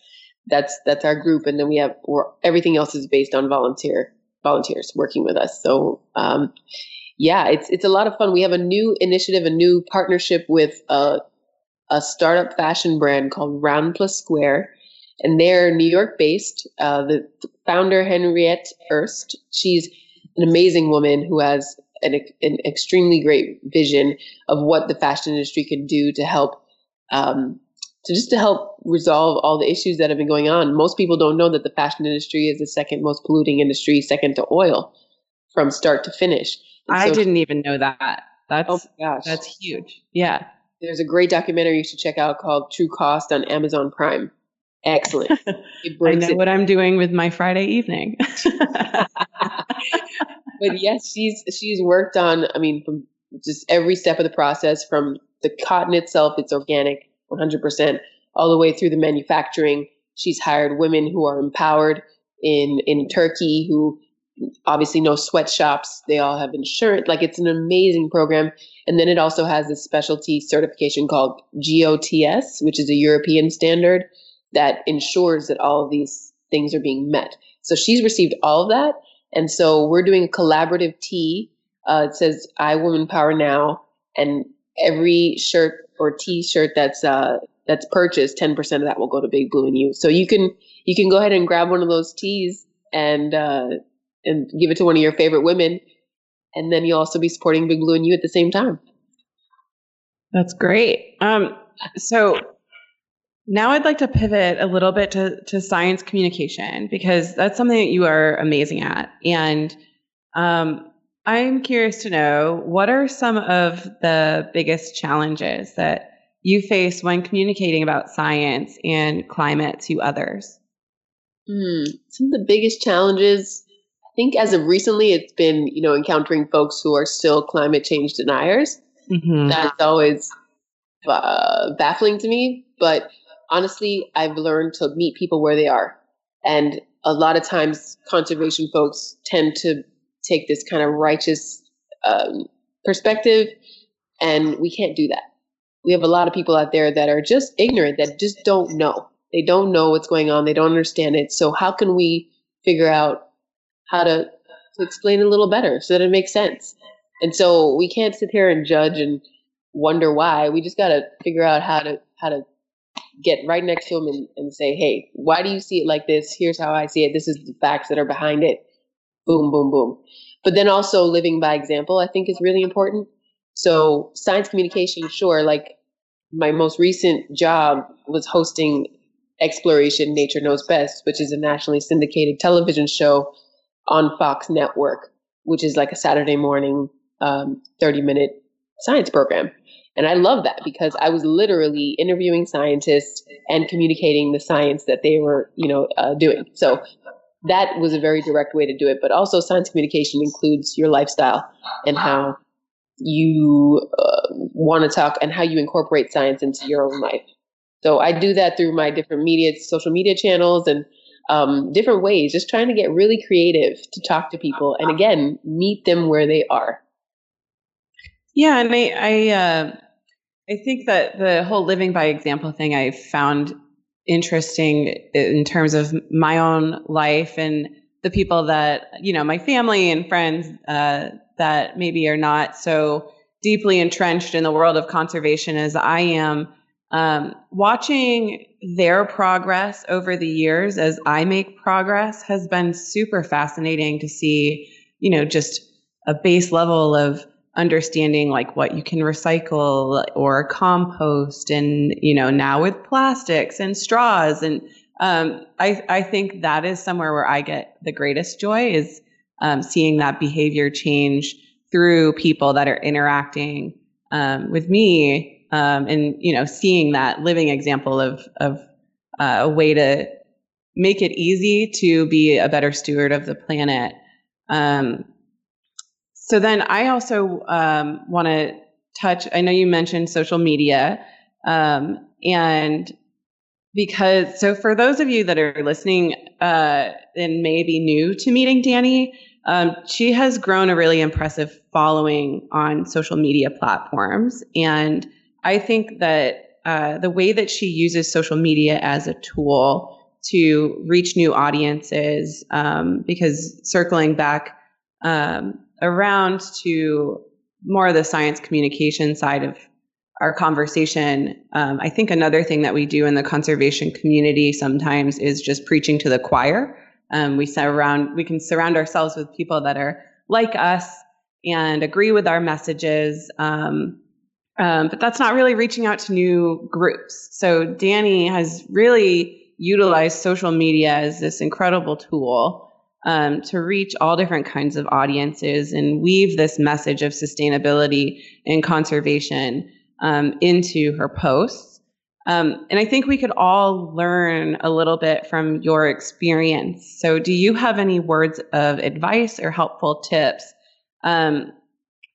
That's that's our group, and then we have we're, everything else is based on volunteer volunteers working with us. So, um, yeah, it's it's a lot of fun. We have a new initiative, a new partnership with a a startup fashion brand called Round Plus Square, and they're New York based. Uh, the founder Henriette Erst, she's an amazing woman who has an, an extremely great vision of what the fashion industry can do to help, um, to just to help resolve all the issues that have been going on. Most people don't know that the fashion industry is the second most polluting industry, second to oil, from start to finish. And I so, didn't even know that. That's oh my gosh. That's huge. Yeah. There's a great documentary you should check out called True Cost on Amazon Prime. Excellent. I know it. What I'm doing with my Friday evening. But yes, she's she's worked on, I mean, from just every step of the process, from the cotton itself, it's organic, one hundred percent, all the way through the manufacturing. She's hired women who are empowered in, in Turkey, who obviously no sweatshops. They all have insurance. Like, it's an amazing program. And then it also has this specialty certification called G O T S, which is a European standard that ensures that all of these things are being met. So she's received all of that. And so we're doing a collaborative tea. Uh, it says, I Woman Power Now. And every shirt or T-shirt that's uh, that's purchased, ten percent of that will go to Big Blue and You. So you can you can go ahead and grab one of those teas and uh, and give it to one of your favorite women. And then you'll also be supporting Big Blue and You at the same time. That's great. Um, so now I'd like to pivot a little bit to, to science communication, because that's something that you are amazing at. And um, I'm curious to know, what are some of the biggest challenges that you face when communicating about science and climate to others? Mm, some of the biggest challenges, I think as of recently, it's been, you know, encountering folks who are still climate change deniers. Mm-hmm. That's always uh, baffling to me. But honestly, I've learned to meet people where they are. And a lot of times conservation folks tend to take this kind of righteous um, perspective, and we can't do that. We have a lot of people out there that are just ignorant, that just don't know. They don't know what's going on. They don't understand it. So how can we figure out how to, to explain it a little better so that it makes sense? And so we can't sit here and judge and wonder why. We just got to figure out how to how to get right next to them and, and say, hey, why do you see it like this? Here's how I see it. This is the facts that are behind it. Boom, boom, boom. But then also living by example, I think, is really important. So science communication, sure. Like, my most recent job was hosting Exploration Nature Knows Best, which is a nationally syndicated television show on Fox Network, which is like a Saturday morning um, thirty minute science program. And I love that because I was literally interviewing scientists and communicating the science that they were, you know, uh, doing. So that was a very direct way to do it. But also, science communication includes your lifestyle and how you uh, want to talk and how you incorporate science into your own life. So I do that through my different media, social media channels, and Um, different ways, just trying to get really creative to talk to people and, again, meet them where they are. Yeah. And I, I, uh, I think that the whole living by example thing I found interesting in terms of my own life and the people that, you know, my family and friends, uh, that maybe are not so deeply entrenched in the world of conservation as I am. Um, watching their progress over the years as I make progress has been super fascinating to see, you know, just a base level of understanding, like what you can recycle or compost, and, you know, now with plastics and straws. And, um, I, I think that is somewhere where I get the greatest joy, is, um, seeing that behavior change through people that are interacting, um, with me. Um, and, you know, seeing that living example of, of uh, a way to make it easy to be a better steward of the planet. Um, so then I also um, want to touch, I know you mentioned social media. Um, and because, so for those of you that are listening uh, and may be new to meeting Dani, Um, she has grown a really impressive following on social media platforms. And I think that uh, the way that she uses social media as a tool to reach new audiences, um, because circling back um, around to more of the science communication side of our conversation, um, I think another thing that we do in the conservation community sometimes is just preaching to the choir. Um, we surround, we can surround ourselves with people that are like us and agree with our messages. Um, um, but that's not really reaching out to new groups. So Dani has really utilized social media as this incredible tool Um, to reach all different kinds of audiences and weave this message of sustainability and conservation um, into her posts. Um, and I think we could all learn a little bit from your experience. So do you have any words of advice or helpful tips um,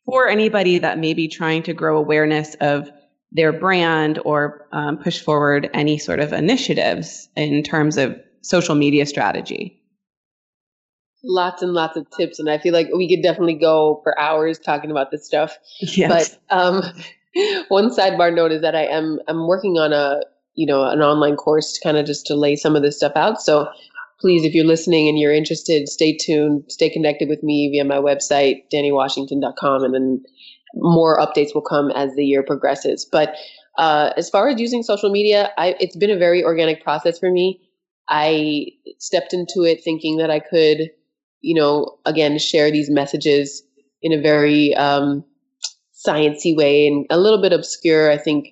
for anybody that may be trying to grow awareness of their brand or um, push forward any sort of initiatives in terms of social media strategy? Lots and lots of tips. And I feel like we could definitely go for hours talking about this stuff. Yes. But um, one sidebar note is that I am I'm working on a, you know, an online course to kind of just to lay some of this stuff out. So please, if you're listening and you're interested, stay tuned, stay connected with me via my website, dani washington dot com. And then more updates will come as the year progresses. But uh, as far as using social media, I, it's been a very organic process for me. I stepped into it thinking that I could, you know, again, share these messages in a very um, sciencey way and a little bit obscure. I think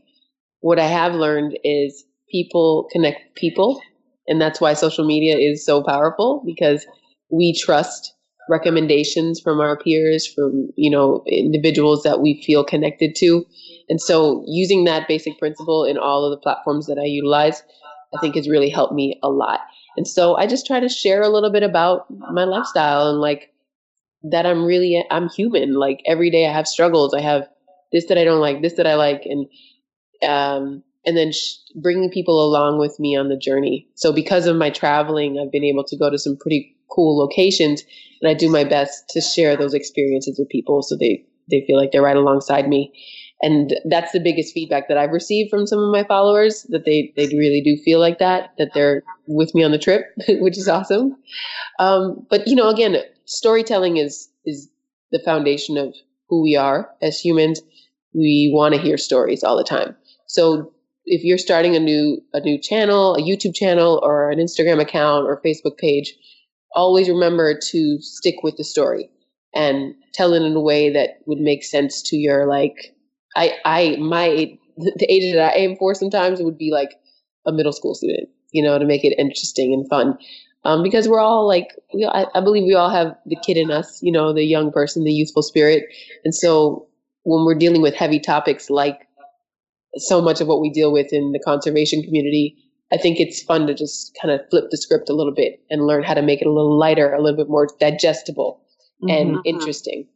what I have learned is people connect people. And that's why social media is so powerful, because we trust recommendations from our peers, from, you know, individuals that we feel connected to. And so using that basic principle in all of the platforms that I utilize, I think has really helped me a lot. And so I just try to share a little bit about my lifestyle and like that I'm really, I'm human. Like every day I have struggles. I have this that I don't like, this that I like. And, um, and then sh- bringing people along with me on the journey. So because of my traveling, I've been able to go to some pretty cool locations, and I do my best to share those experiences with people. So they, they feel like they're right alongside me. And that's the biggest feedback that I've received from some of my followers, that they, they really do feel like that, that they're with me on the trip, which is awesome. Um, but, you know, again, storytelling is is the foundation of who we are as humans. We want to hear stories all the time. So if you're starting a new a new channel, a YouTube channel or an Instagram account or Facebook page, always remember to stick with the story and tell it in a way that would make sense to your, like, I, I, my, the age that I aim for sometimes would be like a middle school student, you know, to make it interesting and fun. Um, because we're all like, you know, I, I believe we all have the kid in us, you know, the young person, the youthful spirit. And so when we're dealing with heavy topics, like so much of what we deal with in the conservation community, I think it's fun to just kind of flip the script a little bit and learn how to make it a little lighter, a little bit more digestible mm-hmm. and interesting.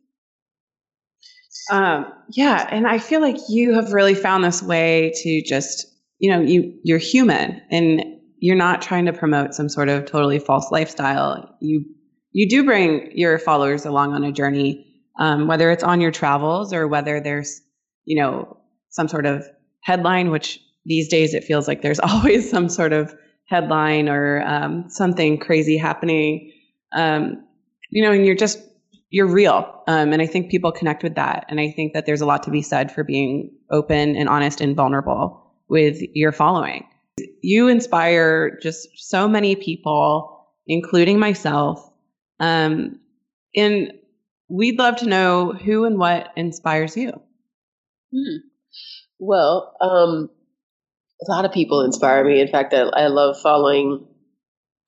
Um, yeah. And I feel like you have really found this way to just, you know, you, you're human and you're not trying to promote some sort of totally false lifestyle. You, you do bring your followers along on a journey, um, whether it's on your travels or whether there's, you know, some sort of headline, which these days it feels like there's always some sort of headline or, um, something crazy happening. Um, you know, and you're just, you're real. Um, and I think people connect with that. And I think that there's a lot to be said for being open and honest and vulnerable with your following. You inspire just so many people, including myself. Um, and we'd love to know who and what inspires you. Hmm. Well, um, a lot of people inspire me. In fact, I, I love following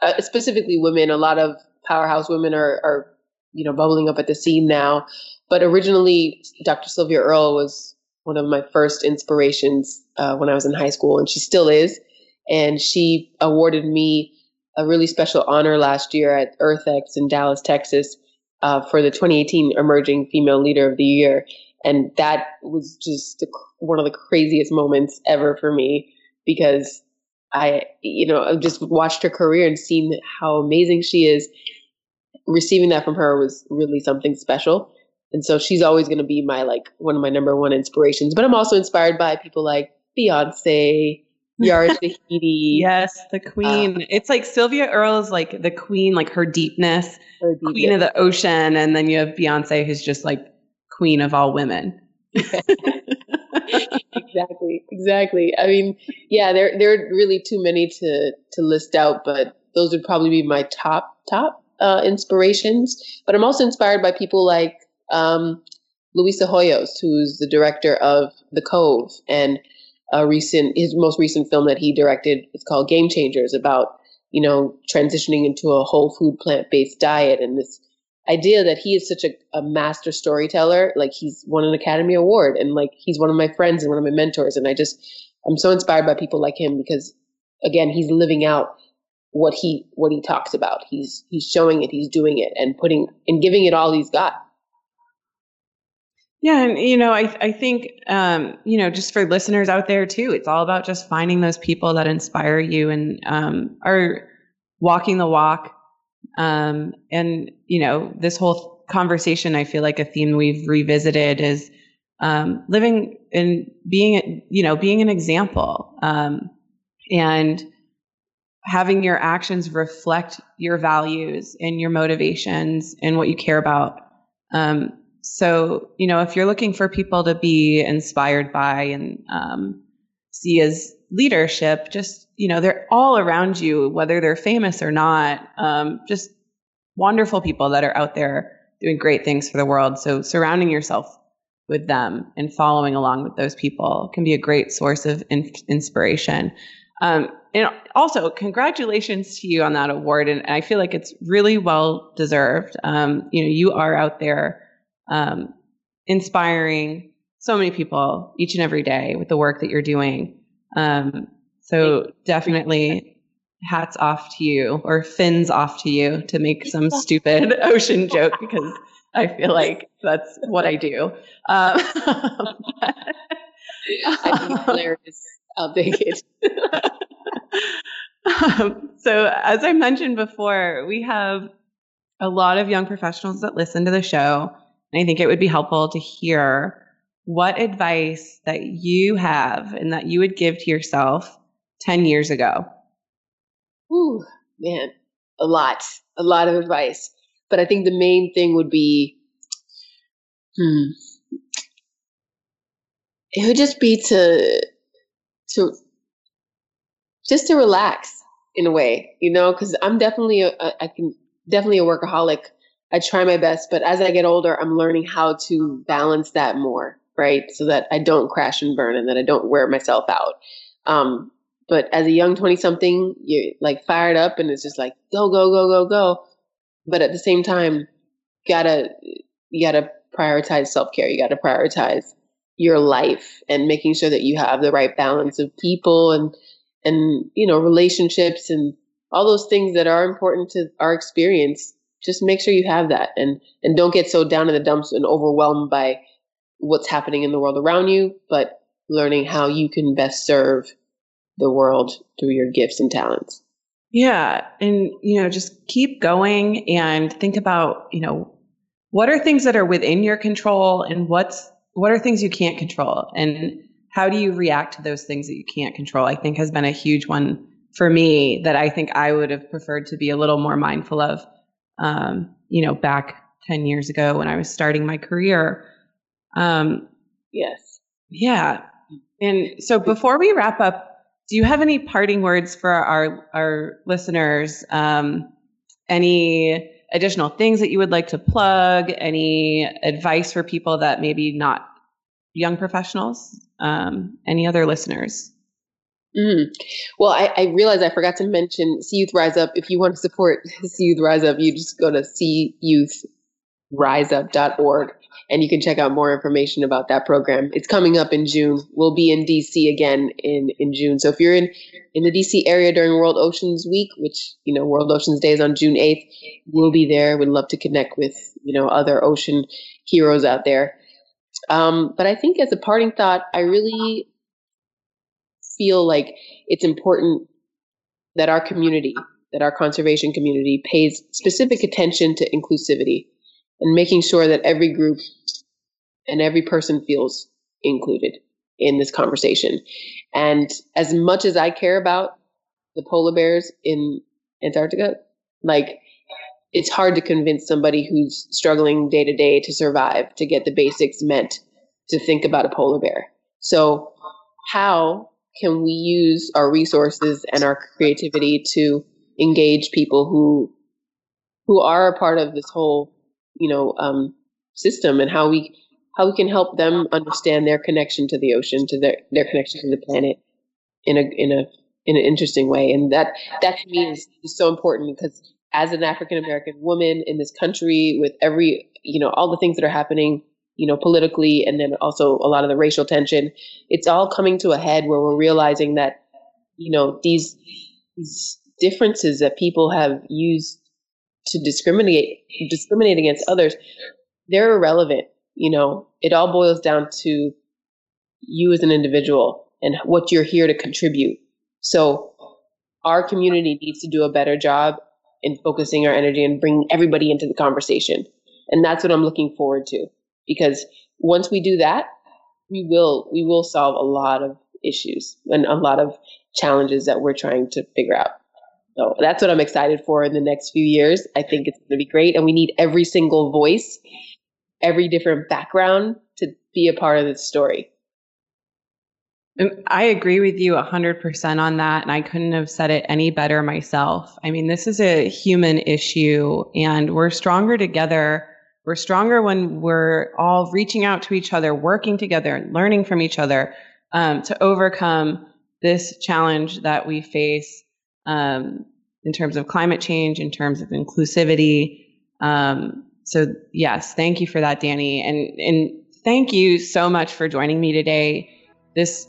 uh, specifically women. A lot of powerhouse women are, are you know, bubbling up at the scene now. But originally, Doctor Sylvia Earle was one of my first inspirations uh, when I was in high school, and she still is. And she awarded me a really special honor last year at EarthX in Dallas, Texas, uh, for the twenty eighteen Emerging Female Leader of the Year. And that was just one of the craziest moments ever for me, because I, you know, I've just watched her career and seen how amazing she is. Receiving that from her was really something special. And so she's always going to be my, like, one of my number one inspirations. But I'm also inspired by people like Beyonce, Yara Shahidi. Yes, the queen. Uh, it's like Sylvia Earle is like the queen, like her deepness, her deepness, queen of the ocean. And then you have Beyonce, who's just like queen of all women. Exactly. Exactly. I mean, yeah, there, there are really too many to, to list out, but those would probably be my top, top. Uh, inspirations, but I'm also inspired by people like um, Luisa Hoyos, who's the director of The Cove, and a recent his most recent film that he directed is called Game Changers, about, you know, transitioning into a whole food plant-based diet, and this idea that he is such a, a master storyteller. Like, he's won an Academy Award, and like, he's one of my friends and one of my mentors. And I just, I'm so inspired by people like him because, again, he's living out what he, what he talks about. He's, he's showing it, he's doing it, and putting and giving it all he's got. Yeah. And, you know, I, I think, um, you know, just for listeners out there too, it's all about just finding those people that inspire you and, um, are walking the walk. Um, and, you know, this whole conversation, I feel like a theme we've revisited is, um, living and being, you know, being an example, um, and having your actions reflect your values and your motivations and what you care about. Um, so, you know, if you're looking for people to be inspired by and, um, see as leadership, just, you know, they're all around you, whether they're famous or not, um, just wonderful people that are out there doing great things for the world. So surrounding yourself with them and following along with those people can be a great source of in- inspiration. Um, and also congratulations to you on that award. And I feel like it's really well deserved. Um, you know, you are out there, um, inspiring so many people each and every day with the work that you're doing. Um, so definitely hats off to you, or fins off to you, to make some stupid ocean joke, because I feel like that's what I do. Um, but, I'd be hilarious. I'll take it. um, so as I mentioned before, we have a lot of young professionals that listen to the show, and I think it would be helpful to hear what advice that you have and that you would give to yourself ten years ago. Ooh, man, a lot, a lot of advice. But I think the main thing would be, hmm, it would just be to, to just to relax in a way, you know, because I'm definitely, a, I can definitely a workaholic. I try my best, but as I get older, I'm learning how to balance that more, right? So that I don't crash and burn and that I don't wear myself out. Um, but as a young twenty something, you're like fired up and it's just like, go, go, go, go, go. But at the same time, gotta, you gotta prioritize self-care. You gotta prioritize your life and making sure that you have the right balance of people and, and, you know, relationships and all those things that are important to our experience. Just make sure you have that, and, and don't get so down in the dumps and overwhelmed by what's happening in the world around you, but learning how you can best serve the world through your gifts and talents. Yeah. And, you know, just keep going and think about, you know, what are things that are within your control and what's, what are things you can't control, and how do you react to those things that you can't control? I think has been a huge one for me that I think I would have preferred to be a little more mindful of. Um, you know, back ten years ago when I was starting my career. Um, yes. Yeah. And so before we wrap up, do you have any parting words for our, our listeners? Um, any additional things that you would like to plug? Any advice for people that maybe not young professionals? Um, any other listeners? Mm. Well, I, I realized I forgot to mention Sea Youth Rise Up. If you want to support Sea Youth Rise Up, you just go to sea youth rise up dot org and you can check out more information about that program. It's coming up in June. We'll be in D C again in, in June. So if you're in, in the D C area during World Oceans Week, which, you know, World Oceans Day is on June eighth, we'll be there. We'd love to connect with, you know, other ocean heroes out there. Um, but I think as a parting thought, I really feel like it's important that our community, that our conservation community pays specific attention to inclusivity and making sure that every group and every person feels included in this conversation. And as much as I care about the polar bears in Antarctica, like, it's hard to convince somebody who's struggling day to day to survive to get the basics meant to think about a polar bear. So how can we use our resources and our creativity to engage people who who are a part of this whole, you know, um, system and how we how we can help them understand their connection to the ocean, to their, their connection to the planet in a in a in an interesting way. And that that to me is, is so important, because as an African American woman in this country, with every you know all the things that are happening, you know, politically, and then also a lot of the racial tension, it's all coming to a head where we're realizing that, you know, these these differences that people have used to discriminate discriminate against others, they're irrelevant. You know, it all boils down to you as an individual and what you're here to contribute. So our community needs to do a better job in focusing our energy and bringing everybody into the conversation. And that's what I'm looking forward to, because once we do that, we will we will solve a lot of issues and a lot of challenges that we're trying to figure out. So that's what I'm excited for in the next few years. I think it's going to be great. And we need every single voice, every different background to be a part of this story. I agree with you one hundred percent on that, and I couldn't have said it any better myself. I mean, this is a human issue, and we're stronger together. We're stronger when we're all reaching out to each other, working together, and learning from each other um, to overcome this challenge that we face um, in terms of climate change, in terms of inclusivity. Um, so, yes, thank you for that, Dani. And, and thank you so much for joining me today. This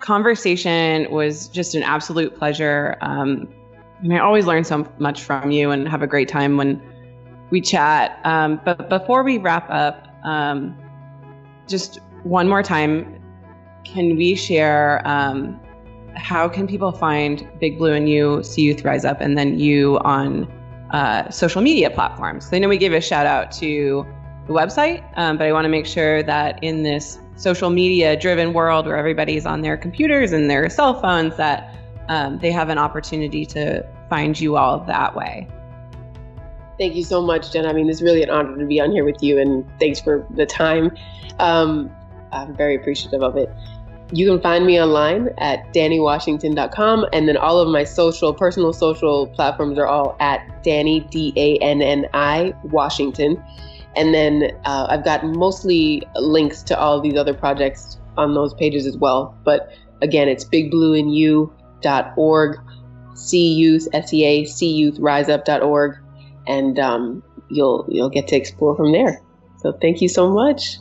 conversation was just an absolute pleasure. Um, and I always learn so much from you and have a great time when we chat. Um, but before we wrap up, um, just one more time, can we share um, how can people find Big Blue and You, Sea Youth Rise Up, and then you on uh, social media platforms? So I know we gave a shout out to the website, um, but I want to make sure that in this social media driven world where everybody's on their computers and their cell phones, that um, they have an opportunity to find you all that way. Thank you so much, Jenna. I mean, it's really an honor to be on here with you, and thanks for the time. Um, I'm very appreciative of it. You can find me online at dani washington dot com, and then all of my social, personal social platforms are all at Dani, D A N N I, Washington. And then uh, I've got mostly links to all these other projects on those pages as well. But again, it's big blue and you dot org, Sea Youth, S E A, Sea Youth Rise Up dot org, and um, you'll you'll get to explore from there. So thank you so much.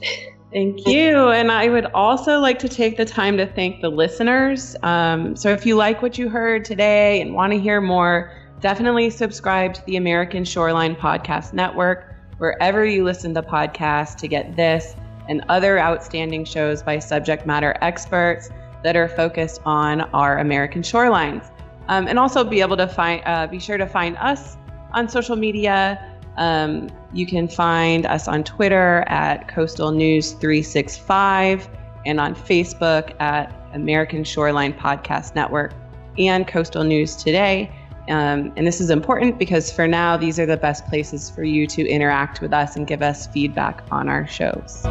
Thank you. And I would also like to take the time to thank the listeners. Um, so if you like what you heard today and want to hear more, definitely subscribe to the American Shoreline Podcast Network, wherever you listen to podcasts, to get this and other outstanding shows by subject matter experts that are focused on our American shorelines. Um, and also be able to find, uh, be sure to find us on social media. Um, you can find us on Twitter at Coastal News three sixty-five, and on Facebook at American Shoreline Podcast Network and Coastal News Today. Um, and this is important because for now, these are the best places for you to interact with us and give us feedback on our shows.